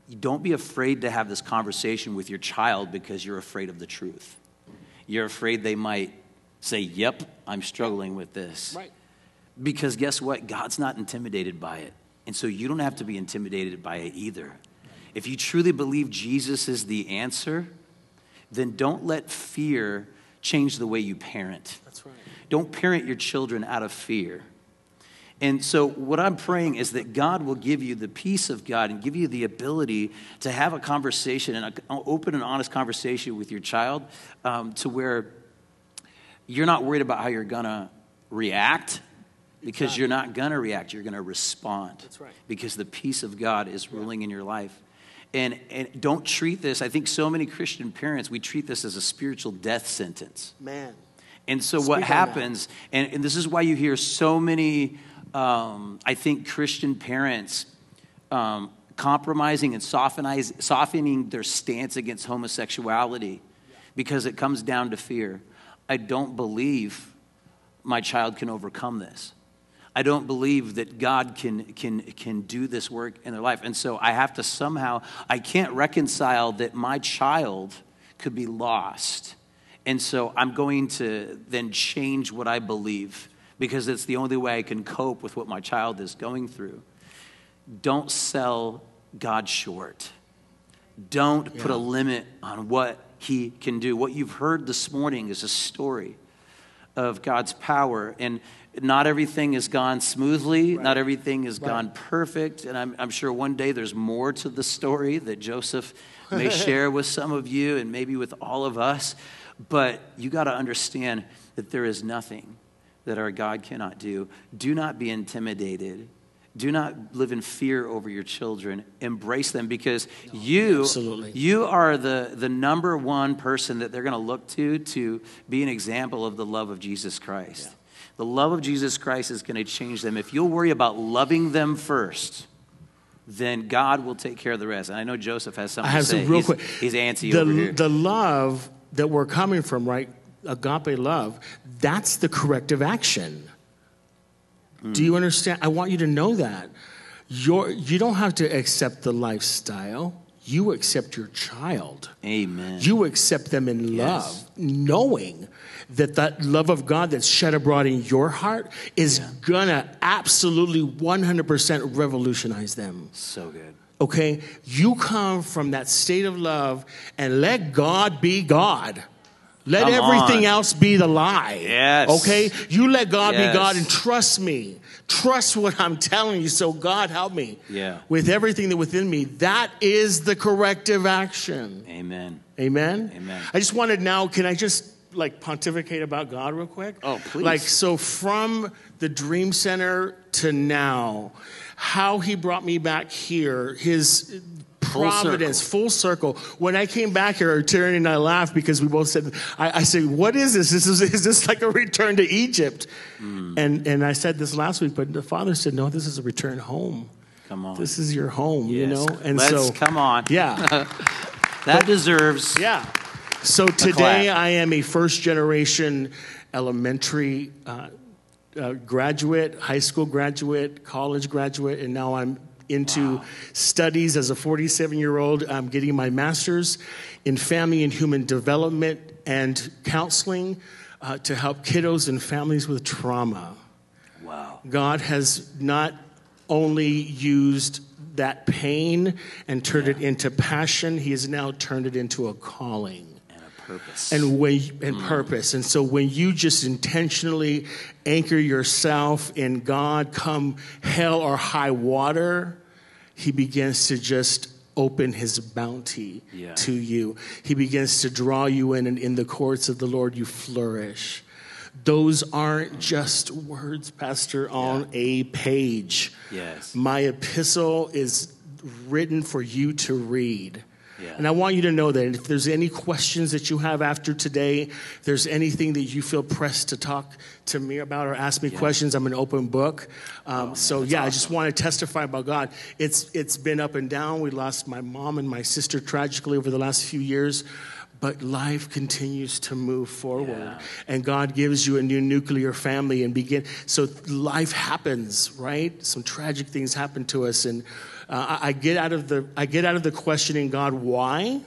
You don't be afraid to have this conversation with your child because you're afraid of the truth. You're afraid they might say, yep, I'm struggling with this. Right. Because guess what? God's not intimidated by it. And so you don't have to be intimidated by it either. If you truly believe Jesus is the answer, then don't let fear change the way you parent. That's right. Don't parent your children out of fear. And so what I'm praying is that God will give you the peace of God and give you the ability to have a conversation, an open and honest conversation with your child to where you're not worried about how you're going to react. Because you're not going to react. You're going to respond. That's right. Because the peace of God is ruling in your life. And don't treat this. I think so many Christian parents, we treat this as a spiritual death sentence. Man. And so what happens, and this is why you hear so many, I think, Christian parents compromising and softening their stance against homosexuality because it comes down to fear. I don't believe my child can overcome this. I don't believe that God can do this work in their life. And so I have to somehow, I can't reconcile that my child could be lost. And so I'm going to then change what I believe because it's the only way I can cope with what my child is going through. Don't sell God short. Don't put a limit on what he can do. What you've heard this morning is a story of God's power, and not everything has gone smoothly. Right. Not everything has gone perfect. And I'm sure one day there's more to the story that Joseph may share with some of you and maybe with all of us. But you got to understand that there is nothing that our God cannot do. Do not be intimidated. Do not live in fear over your children. Embrace them, because you are the number one person that they're going to look to be an example of the love of Jesus Christ. Yeah. The love of Jesus Christ is going to change them. If you'll worry about loving them first, then God will take care of the rest. And I know Joseph has something to say. He's antsy over here. The love that we're coming from, right, agape love, that's the corrective action. Do you understand? I want you to know that. You don't have to accept the lifestyle. You accept your child. Amen. You accept them in love, knowing that that love of God that's shed abroad in your heart is going to absolutely 100% revolutionize them. So good. Okay? You come from that state of love and let God be God. Let everything else be the lie. Yes. Okay? You let God be God and trust me. Trust what I'm telling you. So God, help me. Yeah. With everything that within me, that is the corrective action. Amen. Amen? Amen. I just wanted now, can I just like pontificate about God real quick? Oh, please. Like, so from the Dream Center to now, how he brought me back here, his providence, full circle. When I came back here, Taryn and I laughed because we both said, I said, what is this? Is this like a return to Egypt? And I said this last week, but the father said, no, this is a return home. Come on. This is your home, you know? And come on. Yeah. Yeah. So today I am a first generation elementary graduate, high school graduate, college graduate, and now I'm into studies as a 47-year-old. I'm getting my master's in family and human development and counseling to help kiddos and families with trauma. Wow. God has not only used that pain and turned it into passion, he has now turned it into a calling. Purpose. Purpose. And so when you just intentionally anchor yourself in God, come hell or high water, he begins to just open his bounty to you. He begins to draw you in, and in the courts of the Lord you flourish. Those aren't just words, Pastor, on a page. Yes. My epistle is written for you to read. Yeah. And I want you to know that if there's any questions that you have after today, if there's anything that you feel pressed to talk to me about or ask me questions, I'm an open book. I just want to testify about God. It's been up and down. We lost my mom and my sister tragically over the last few years. But life continues to move forward. Yeah. And God gives you a new nuclear family and begin. So life happens, right? Some tragic things happen to us. And I get out of the questioning God why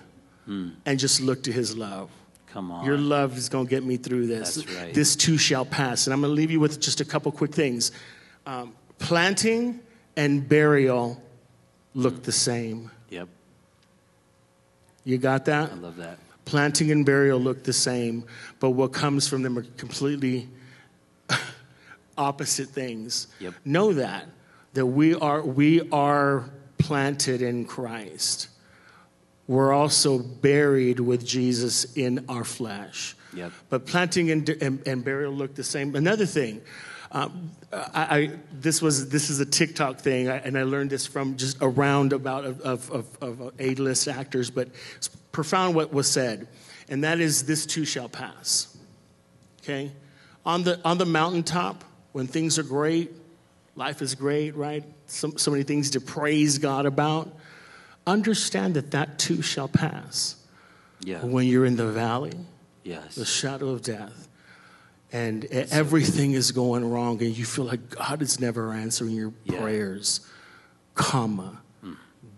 and just look to his love. Come on. Your love is going to get me through this. That's right. This too shall pass. And I'm going to leave you with just a couple quick things. Planting and burial look the same. Yep. You got that? I love that. Planting and burial look the same, but what comes from them are completely opposite things. Yep. Know that we are planted in Christ. We're also buried with Jesus in our flesh. Yep. But planting and burial look the same. Another thing, this is a TikTok thing, and I learned this from just a roundabout of A-list actors, but it's profound what was said, and that is, this too shall pass. Okay? On the mountaintop, when things are great, life is great, right? So many things to praise God about. Understand that too shall pass. Yeah. When you're in the valley, the shadow of death, and everything is going wrong, and you feel like God is never answering your prayers,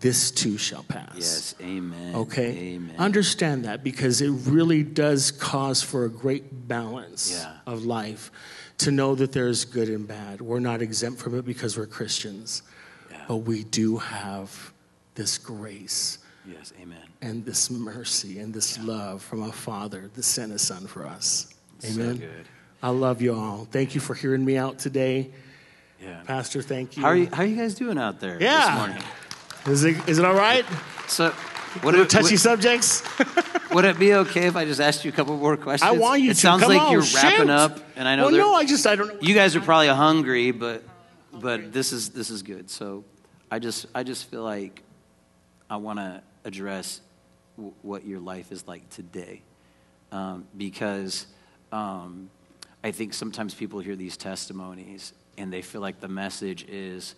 this too shall pass. Yes, amen. Okay? Amen. Understand that, because it really does cause for a great balance of life to know that there's good and bad. We're not exempt from it because we're Christians, but we do have this grace Yes, amen. And this mercy and this love from our Father that sent His Son for us. Amen. So good. I love you all. Thank you for hearing me out today. Yeah. Pastor, thank you. How are you guys doing out there this morning? Is it all right? So, touchy subjects? Would it be okay if I just asked you a couple more questions? I want you to. It sounds like you're wrapping up, and I know. Well, no, I don't know. You guys are probably hungry, but this is good. So, I just feel like I want to address what your life is like today, because I think sometimes people hear these testimonies and they feel like the message is,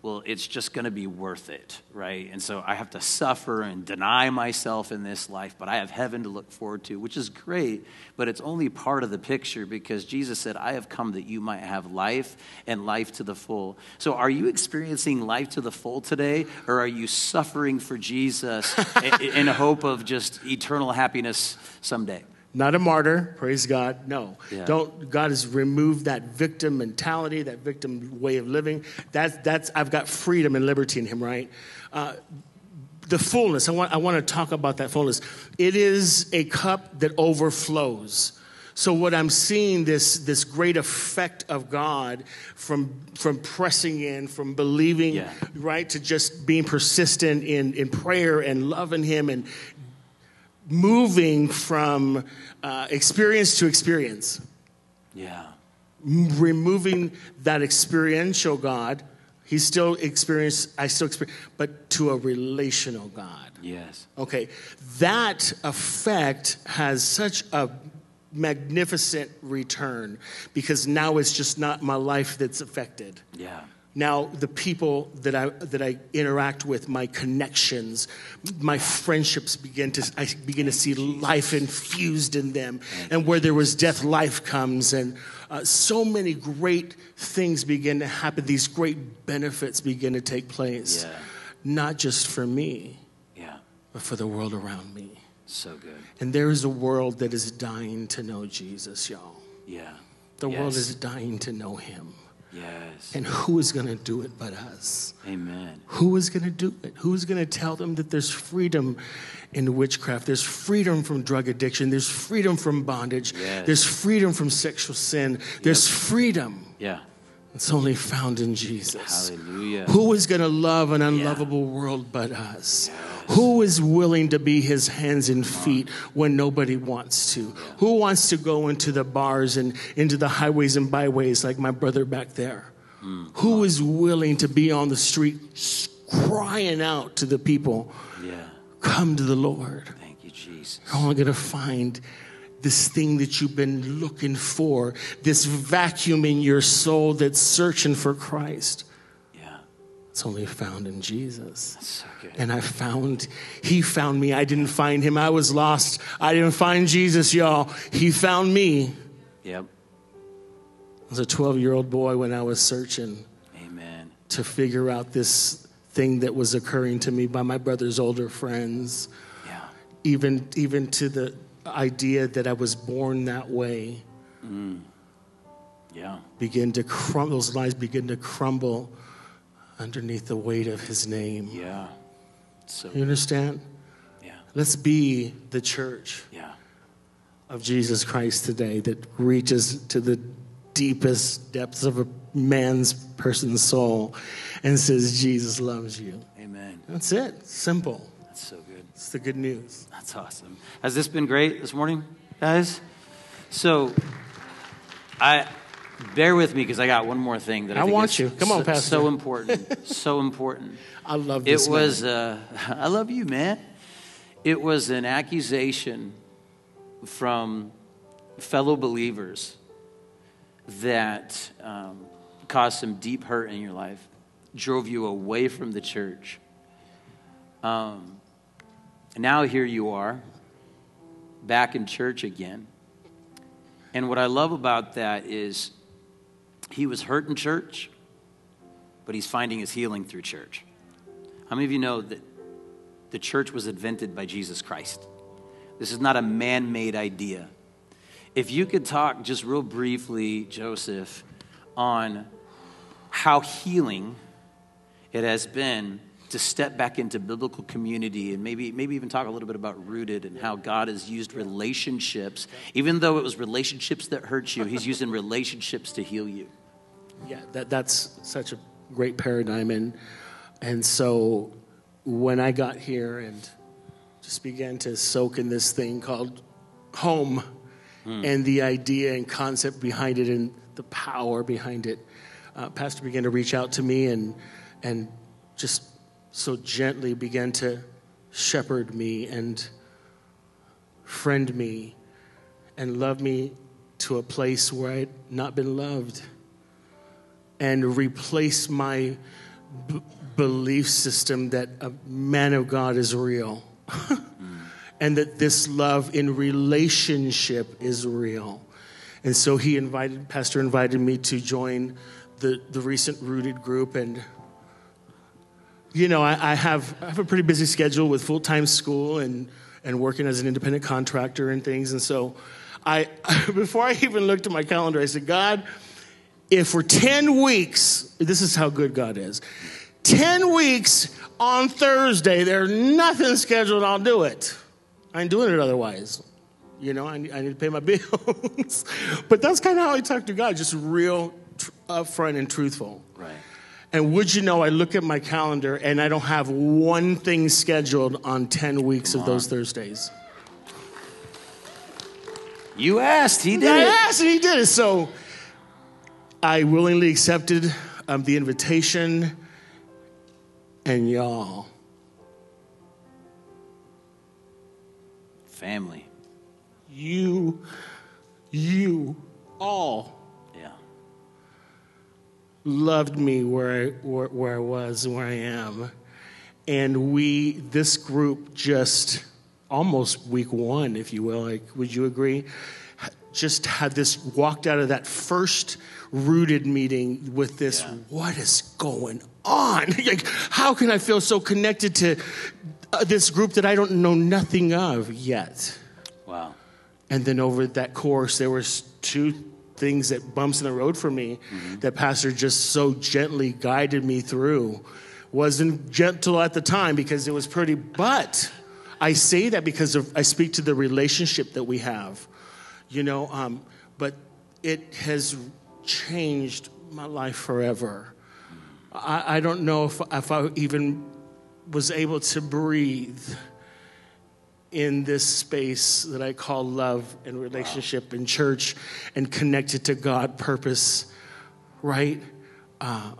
well, it's just going to be worth it, right? And so I have to suffer and deny myself in this life, but I have heaven to look forward to, which is great, but it's only part of the picture because Jesus said, I have come that you might have life and life to the full. So are you experiencing life to the full today, or are you suffering for Jesus in hope of just eternal happiness someday? Not a martyr, praise God, no. Yeah. God has removed that victim mentality, that victim way of living. I've got freedom and liberty in Him, right? The fullness, I want to talk about that fullness. It is a cup that overflows. So what I'm seeing, this great effect of God from pressing in, from believing, right, to just being persistent in prayer and loving Him and moving from experience to experience. Yeah. Removing that experiential God. I still experience, but to a relational God. Yes. Okay. That effect has such a magnificent return because now it's just not my life that's affected. Yeah. Now the people that I interact with, my connections, my friendships I begin to see life infused in them, and where there was death, life comes, and so many great things begin to happen. These great benefits begin to take place, not just for me, but for the world around me. So good. And there is a world that is dying to know Jesus, y'all. Yeah, the world is dying to know Him. Yes. And who is going to do it but us? Amen. Who is going to do it? Who is going to tell them that there's freedom in witchcraft? There's freedom from drug addiction. There's freedom from bondage. Yes. There's freedom from sexual sin. There's freedom. Yeah. It's only found in Jesus. Hallelujah. Who is going to love an unlovable world but us? Yes. Who is willing to be His hands and feet when nobody wants to? Yeah. Who wants to go into the bars and into the highways and byways like my brother back there? Mm. Who is willing to be on the street crying out to the people, come to the Lord? Thank you, Jesus. You're only going to find this thing that you've been looking for, this vacuum in your soul that's searching for Christ. Yeah. It's only found in Jesus. That's so good. And He found me. I didn't find Him. I was lost. I didn't find Jesus, y'all. He found me. Yep. I was a 12-year-old boy when I was searching to figure out this thing that was occurring to me by my brother's older friends. Yeah. Even to the idea that I was born that way. Mm. Yeah. Begin to crumble. Those lies begin to crumble underneath the weight of His name. Yeah. So you understand? Yeah. Let's be the church of Jesus Christ today that reaches to the deepest depths of a person's soul and says, Jesus loves you. Amen. That's it. Simple. That's so good. It's the good news. That's awesome. Has this been great this morning, guys? So, bear with me because I got one more thing that I think want you. Come on, Pastor. So important. So important. I love this. It was. I love you, man. It was an accusation from fellow believers that caused some deep hurt in your life, drove you away from the church. Now here you are, back in church again. And what I love about that is he was hurt in church, but he's finding his healing through church. How many of you know that the church was invented by Jesus Christ? This is not a man-made idea. If you could talk just real briefly, Joseph, on how healing it has been to step back into biblical community and maybe even talk a little bit about Rooted and how God has used relationships. Even though it was relationships that hurt you, he's using relationships to heal you. Yeah, that's such a great paradigm. And so when I got here and just began to soak in this thing called home and the idea and concept behind it and the power behind it, Pastor began to reach out to me and just so gently began to shepherd me and friend me and love me to a place where I'd not been loved, and replace my belief system that a man of God is real and that this love in relationship is real. And so Pastor invited me to join the recent Rooted group. And you know, I have a pretty busy schedule with full-time school and working as an independent contractor and things. And so before I even looked at my calendar, I said, God, if for 10 weeks, this is how good God is, 10 weeks on Thursday, there's nothing scheduled, I'll do it. I ain't doing it otherwise. You know, I need to pay my bills. But that's kind of how I talk to God, just real, upfront and truthful. Right. And would you know, I look at my calendar and I don't have one thing scheduled on 10 weeks of those Thursdays. You asked, he did it. I asked and he did it. So I willingly accepted the invitation, and y'all. Family. You all. Loved me where I was, where I am. And this group just almost week one, if you will, like, would you agree? Just had this, walked out of that first Rooted meeting with this, What is going on? Like, how can I feel so connected to this group that I don't know nothing of yet? Wow. And then over that course, there was two things that bumps in the road for me that Pastor just so gently guided me through. Wasn't gentle at the time because it was pretty, but I say that because I speak to the relationship that we have, you know, but it has changed my life forever. I don't know if I even was able to breathe in this space that I call love and relationship and church and connected to God purpose, right? And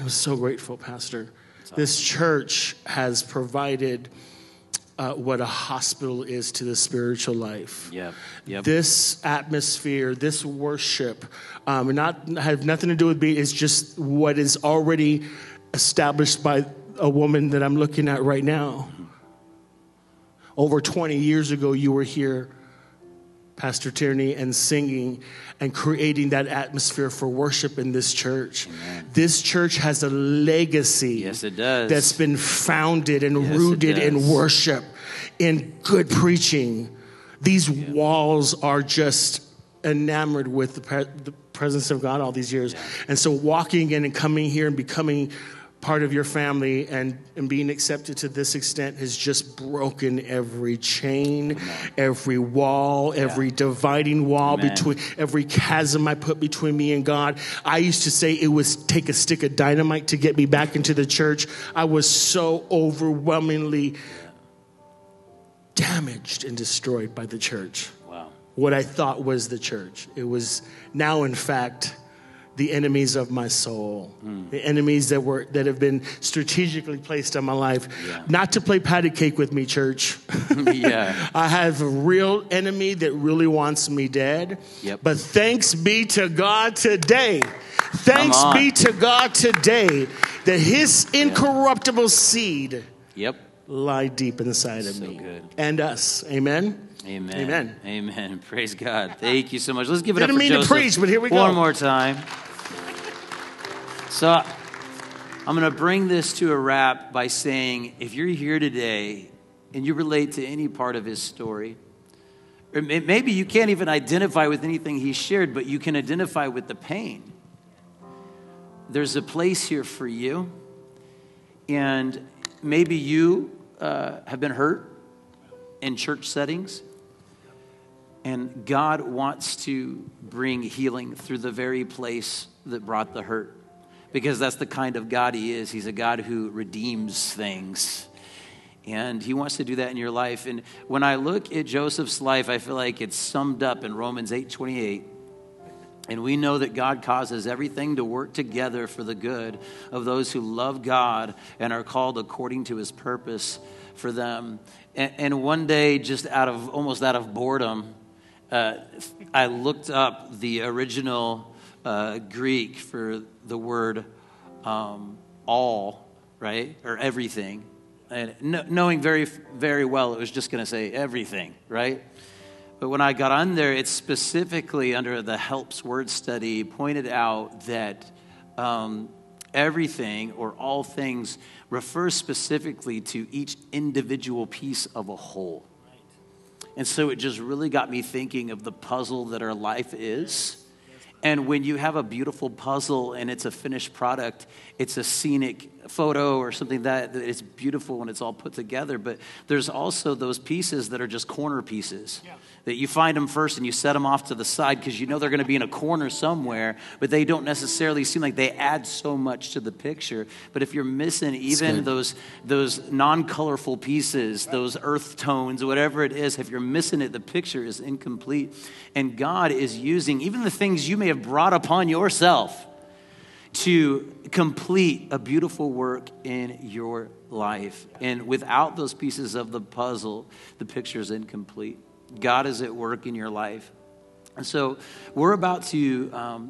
I'm so grateful, Pastor. Awesome. This church has provided what a hospital is to the spiritual life. Yep. This atmosphere, this worship, have nothing to do with me. It's just what is already established by a woman that I'm looking at right now. Over 20 years ago, you were here, Pastor Tierney, and singing and creating that atmosphere for worship in this church. Amen. This church has a legacy. Yes, it does. That's been founded and rooted in worship, in good preaching. These walls are just enamored with the presence of God all these years. Yeah. And so walking in and coming here and becoming part of your family and being accepted to this extent has just broken every chain, every wall, every dividing wall, between every chasm I put between me and God. I used to say it was take a stick of dynamite to get me back into the church. I was so overwhelmingly damaged and destroyed by the church. Wow. What I thought was the church. It was now, in fact, the enemies of my soul, the enemies that have been strategically placed on my life. Yeah. Not to play patty cake with me, church. I have a real enemy that really wants me dead. Yep. But thanks be to God today. Thanks be to God today that his incorruptible seed lie deep inside of me and us. Amen. Amen. Amen. Amen. Praise God. Thank you so much. Let's give it up for Joseph. Didn't mean to preach, but here we go. One more time. So I'm going to bring this to a wrap by saying, if you're here today and you relate to any part of his story, or maybe you can't even identify with anything he shared, but you can identify with the pain. There's a place here for you. And maybe you have been hurt in church settings. And God wants to bring healing through the very place that brought the hurt. Because that's the kind of God he is. He's a God who redeems things. And he wants to do that in your life. And when I look at Joseph's life, I feel like it's summed up in Romans 8:28. And we know that God causes everything to work together for the good of those who love God and are called according to his purpose for them. And one day, just almost out of boredom, I looked up the original Greek for the word all, right? Or everything. And knowing very, very well it was just going to say everything, right? But when I got on there, it specifically under the Helps Word Study pointed out that everything or all things refers specifically to each individual piece of a whole. And so it just really got me thinking of the puzzle that our life is. And when you have a beautiful puzzle and it's a finished product, it's a scenic photo or something that it's beautiful when it's all put together. But there's also those pieces that are just corner pieces, that you find them first and you set them off to the side because you know they're going to be in a corner somewhere, but they don't necessarily seem like they add so much to the picture. But if you're missing even those non-colorful pieces, those earth tones, whatever it is, if you're missing it, the picture is incomplete. And God is using even the things you may have brought upon yourself to complete a beautiful work in your life. And without those pieces of the puzzle, the picture is incomplete. God is at work in your life. And so we're about to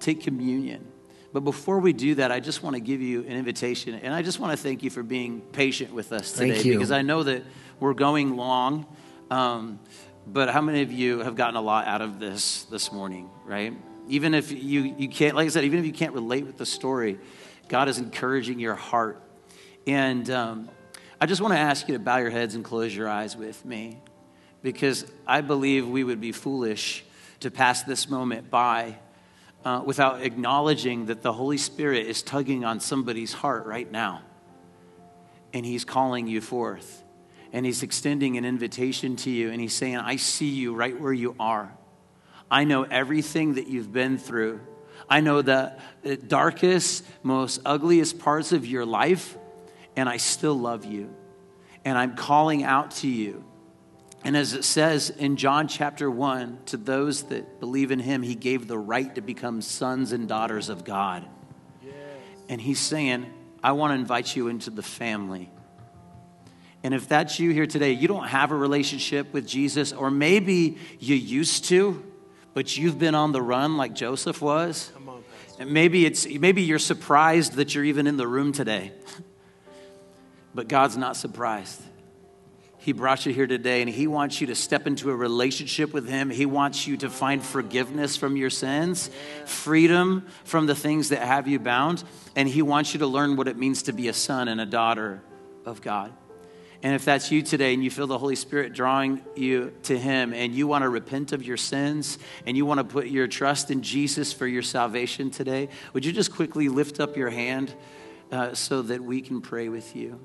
take communion. But before we do that, I just want to give you an invitation. And I just want to thank you for being patient with us today. Thank you. Because I know that we're going long. But how many of you have gotten a lot out of this morning, right? Even if you can't, like I said, even if you can't relate with the story, God is encouraging your heart. And I just want to ask you to bow your heads and close your eyes with me, because I believe we would be foolish to pass this moment by without acknowledging that the Holy Spirit is tugging on somebody's heart right now. And he's calling you forth. And he's extending an invitation to you. And he's saying, I see you right where you are. I know everything that you've been through. I know the darkest, most ugliest parts of your life, and I still love you. And I'm calling out to you. And as it says in John chapter 1, to those that believe in him, he gave the right to become sons and daughters of God. Yes. And he's saying, I want to invite you into the family. And if that's you here today, you don't have a relationship with Jesus, or maybe you used to, but you've been on the run like Joseph was. Come on, Pastor. And maybe you're surprised that you're even in the room today. But God's not surprised. He brought you here today, and he wants you to step into a relationship with him. He wants you to find forgiveness from your sins, freedom from the things that have you bound, and he wants you to learn what it means to be a son and a daughter of God. And if that's you today and you feel the Holy Spirit drawing you to him and you want to repent of your sins and you want to put your trust in Jesus for your salvation today, would you just quickly lift up your hand so that we can pray with you?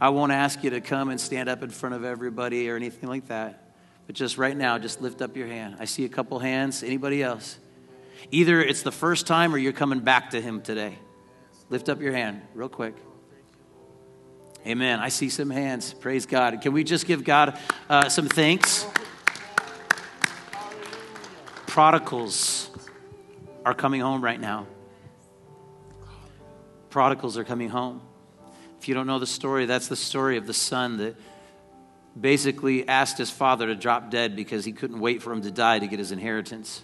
I won't ask you to come and stand up in front of everybody or anything like that, but just right now, just lift up your hand. I see a couple hands. Anybody else? Either it's the first time or you're coming back to him today. Lift up your hand real quick. Amen. I see some hands. Praise God. Can we just give God some thanks? Prodigals are coming home right now. Prodigals are coming home. If you don't know the story, that's the story of the son that basically asked his father to drop dead because he couldn't wait for him to die to get his inheritance.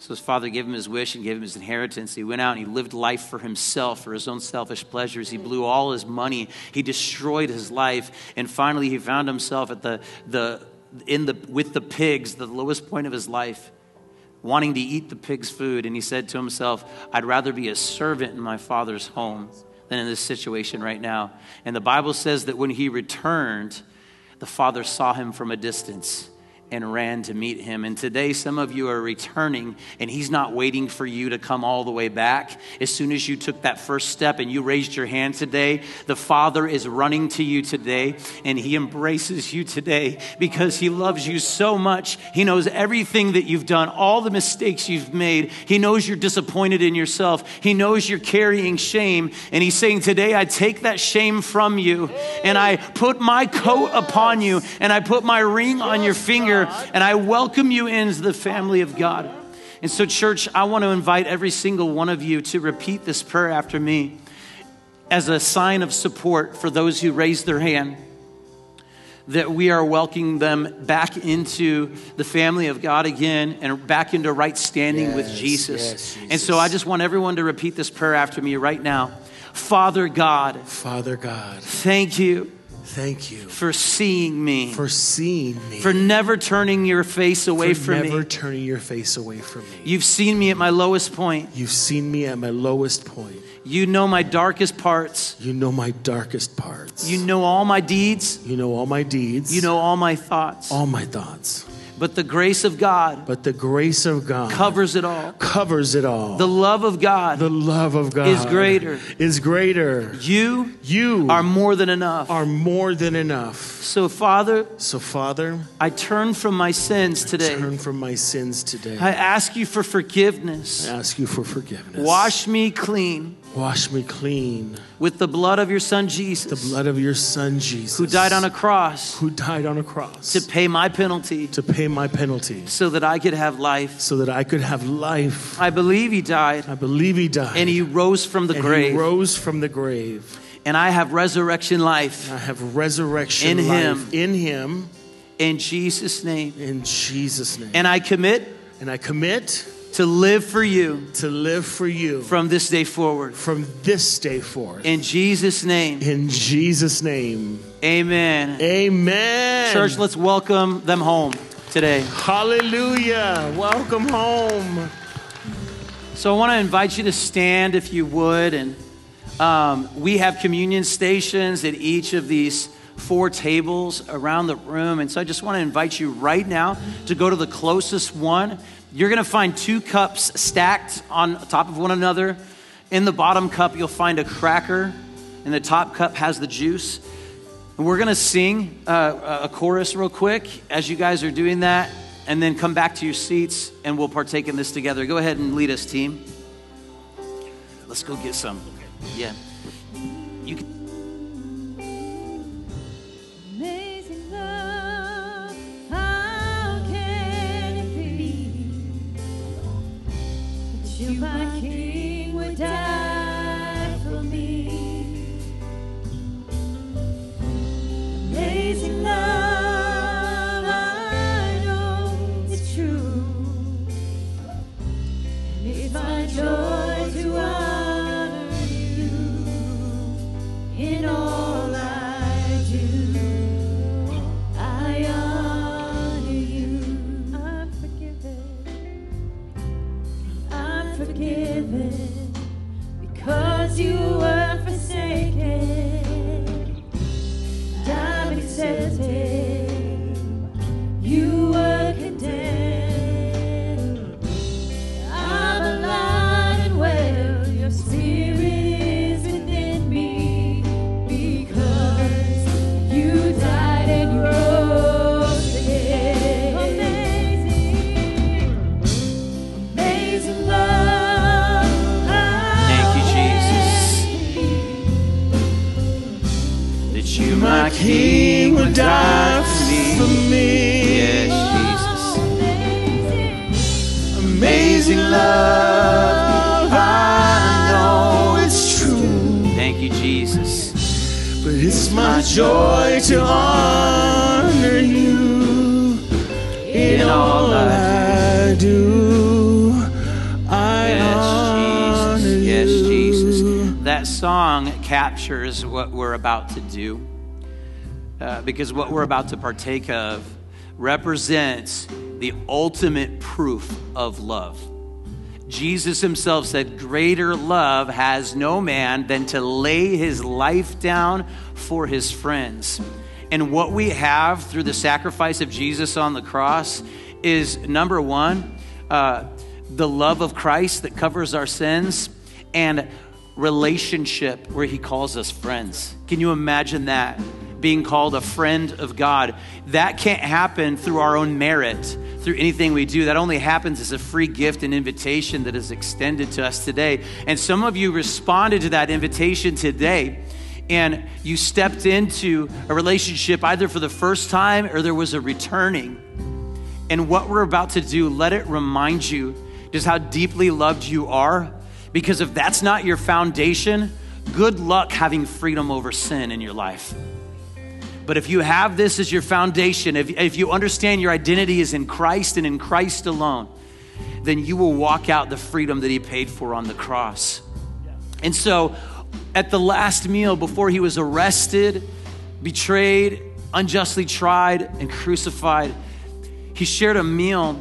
So his father gave him his wish and gave him his inheritance. He went out and he lived life for himself, for his own selfish pleasures. He blew all his money. He destroyed his life. And finally, he found himself at with the pigs, the lowest point of his life, wanting to eat the pigs' food. And he said to himself, I'd rather be a servant in my father's home than in this situation right now. And the Bible says that when he returned, the father saw him from a distance. and ran to meet him. And today, some of you are returning, and he's not waiting for you to come all the way back. As soon as you took that first step and you raised your hand today, the Father is running to you today, and he embraces you today because he loves you so much. He knows everything that you've done, all the mistakes you've made. He knows you're disappointed in yourself. He knows you're carrying shame, and he's saying, today, I take that shame from you, and I put my coat upon you, and I put my ring on your finger, and I welcome you into the family of God. And so, church, I want to invite every single one of you to repeat this prayer after me as a sign of support for those who raised their hand, that we are welcoming them back into the family of God again and back into right standing with Jesus. Jesus. And so I just want everyone to repeat this prayer after me right now. Father God. Father God. Thank you. Thank you for seeing me. For seeing me. For never turning your face away from me. For never turning your face away from me. You've seen me at my lowest point. You've seen me at my lowest point. You know my darkest parts. You know my darkest parts. You know all my deeds. You know all my deeds. You know all my thoughts. All my thoughts. But the grace of God. But the grace of God covers it all. Covers it all. The love of God. The love of God is greater. Is greater. You are more than enough. Are more than enough. So Father, I turn from my sins today. I turn from my sins today. I ask you for forgiveness. I ask you for forgiveness. Wash me clean. Wash me clean. With the blood of your son, Jesus. The blood of your son, Jesus. Who died on a cross. Who died on a cross. To pay my penalty. To pay my penalty. So that I could have life. So that I could have life. I believe he died. I believe he died. And he rose from the grave. He rose from the grave. And I have resurrection life. I have resurrection in life. In him. In him. In Jesus' name. In Jesus' name. And I commit. And I commit. To live for you. To live for you. From this day forward. From this day forward. In Jesus' name. In Jesus' name. Amen. Amen. Church, let's welcome them home today. Hallelujah. Welcome home. So I want to invite you to stand if you would. And we have communion stations at each of these 4 tables around the room. And so I just want to invite you right now to go to the closest one. You're going to find 2 cups stacked on top of one another. In the bottom cup, you'll find a cracker, and the top cup has the juice. And we're going to sing a chorus real quick as you guys are doing that, and then come back to your seats, and we'll partake in this together. Go ahead and lead us, team. Let's go get some. Yeah. You can. You, my King, would die for me. Amazing love, I know it's true. And it's my joy to honor you in all I do. I honor you. I'm forgiven. Forgiven because you were forsaken, and I'm accepted. You were condemned. I'm alive and well. Your spirit is within me because you died and you rose again. Amazing, amazing love. You, my King, would die for me. Yes, Jesus. Amazing love, I know it's true. Thank you, Jesus. But it's my joy to honor you in all I do. I honor you. Yes, Jesus. That song captures what we're about to do. Because what we're about to partake of represents the ultimate proof of love. Jesus himself said, greater love has no man than to lay his life down for his friends. And what we have through the sacrifice of Jesus on the cross is, number one, the love of Christ that covers our sins, and relationship where he calls us friends. Can you imagine that? Being called a friend of God. That can't happen through our own merit, through anything we do. That only happens as a free gift and invitation that is extended to us today. And some of you responded to that invitation today, and you stepped into a relationship either for the first time or there was a returning. And what we're about to do, let it remind you just how deeply loved you are, because if that's not your foundation, good luck having freedom over sin in your life. But if you have this as your foundation, if you understand your identity is in Christ and in Christ alone, then you will walk out the freedom that he paid for on the cross. And so at the last meal, before he was arrested, betrayed, unjustly tried, and crucified, he shared a meal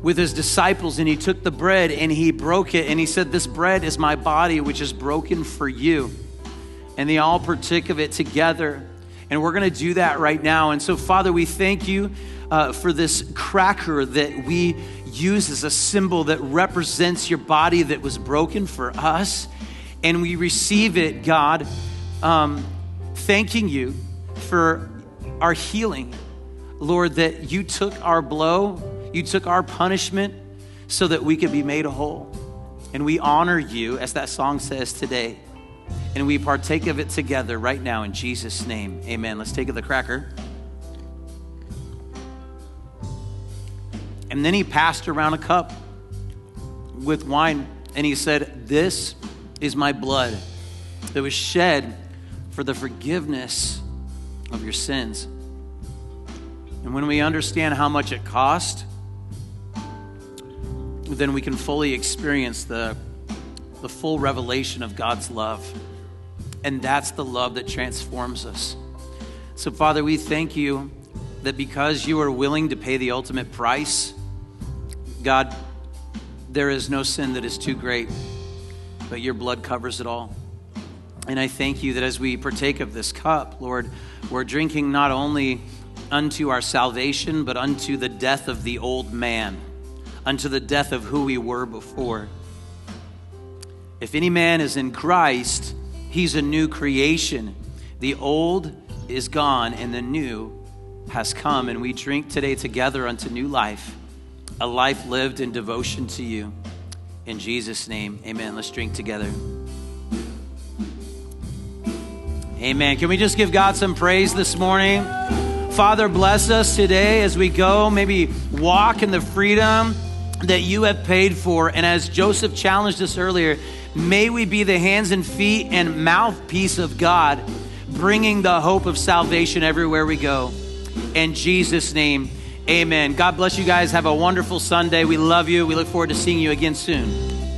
with his disciples, and he took the bread and he broke it and he said, "This bread is my body, which is broken for you." And they all partook of it together. And we're going to do that right now. And so, Father, we thank you for this cracker that we use as a symbol that represents your body that was broken for us. And we receive it, God, thanking you for our healing, Lord, that you took our blow, you took our punishment so that we could be made whole. And we honor you, as that song says today. And we partake of it together right now in Jesus' name. Amen. Let's take of the cracker. And then he passed around a cup with wine, and he said, "This is my blood that was shed for the forgiveness of your sins." And when we understand how much it cost, then we can fully experience the full revelation of God's love. And that's the love that transforms us. So, Father, we thank you that because you are willing to pay the ultimate price, God, there is no sin that is too great, but your blood covers it all. And I thank you that as we partake of this cup, Lord, we're drinking not only unto our salvation, but unto the death of the old man, unto the death of who we were before. If any man is in Christ, he's a new creation. The old is gone and the new has come. And we drink today together unto new life, a life lived in devotion to you. In Jesus' name, amen. Let's drink together. Amen. Can we just give God some praise this morning? Father, bless us today as we go, maybe walk in the freedom that you have paid for. And as Joseph challenged us earlier, may we be the hands and feet and mouthpiece of God, bringing the hope of salvation everywhere we go. In Jesus' name, amen. God bless you guys. Have a wonderful Sunday. We love you. We look forward to seeing you again soon.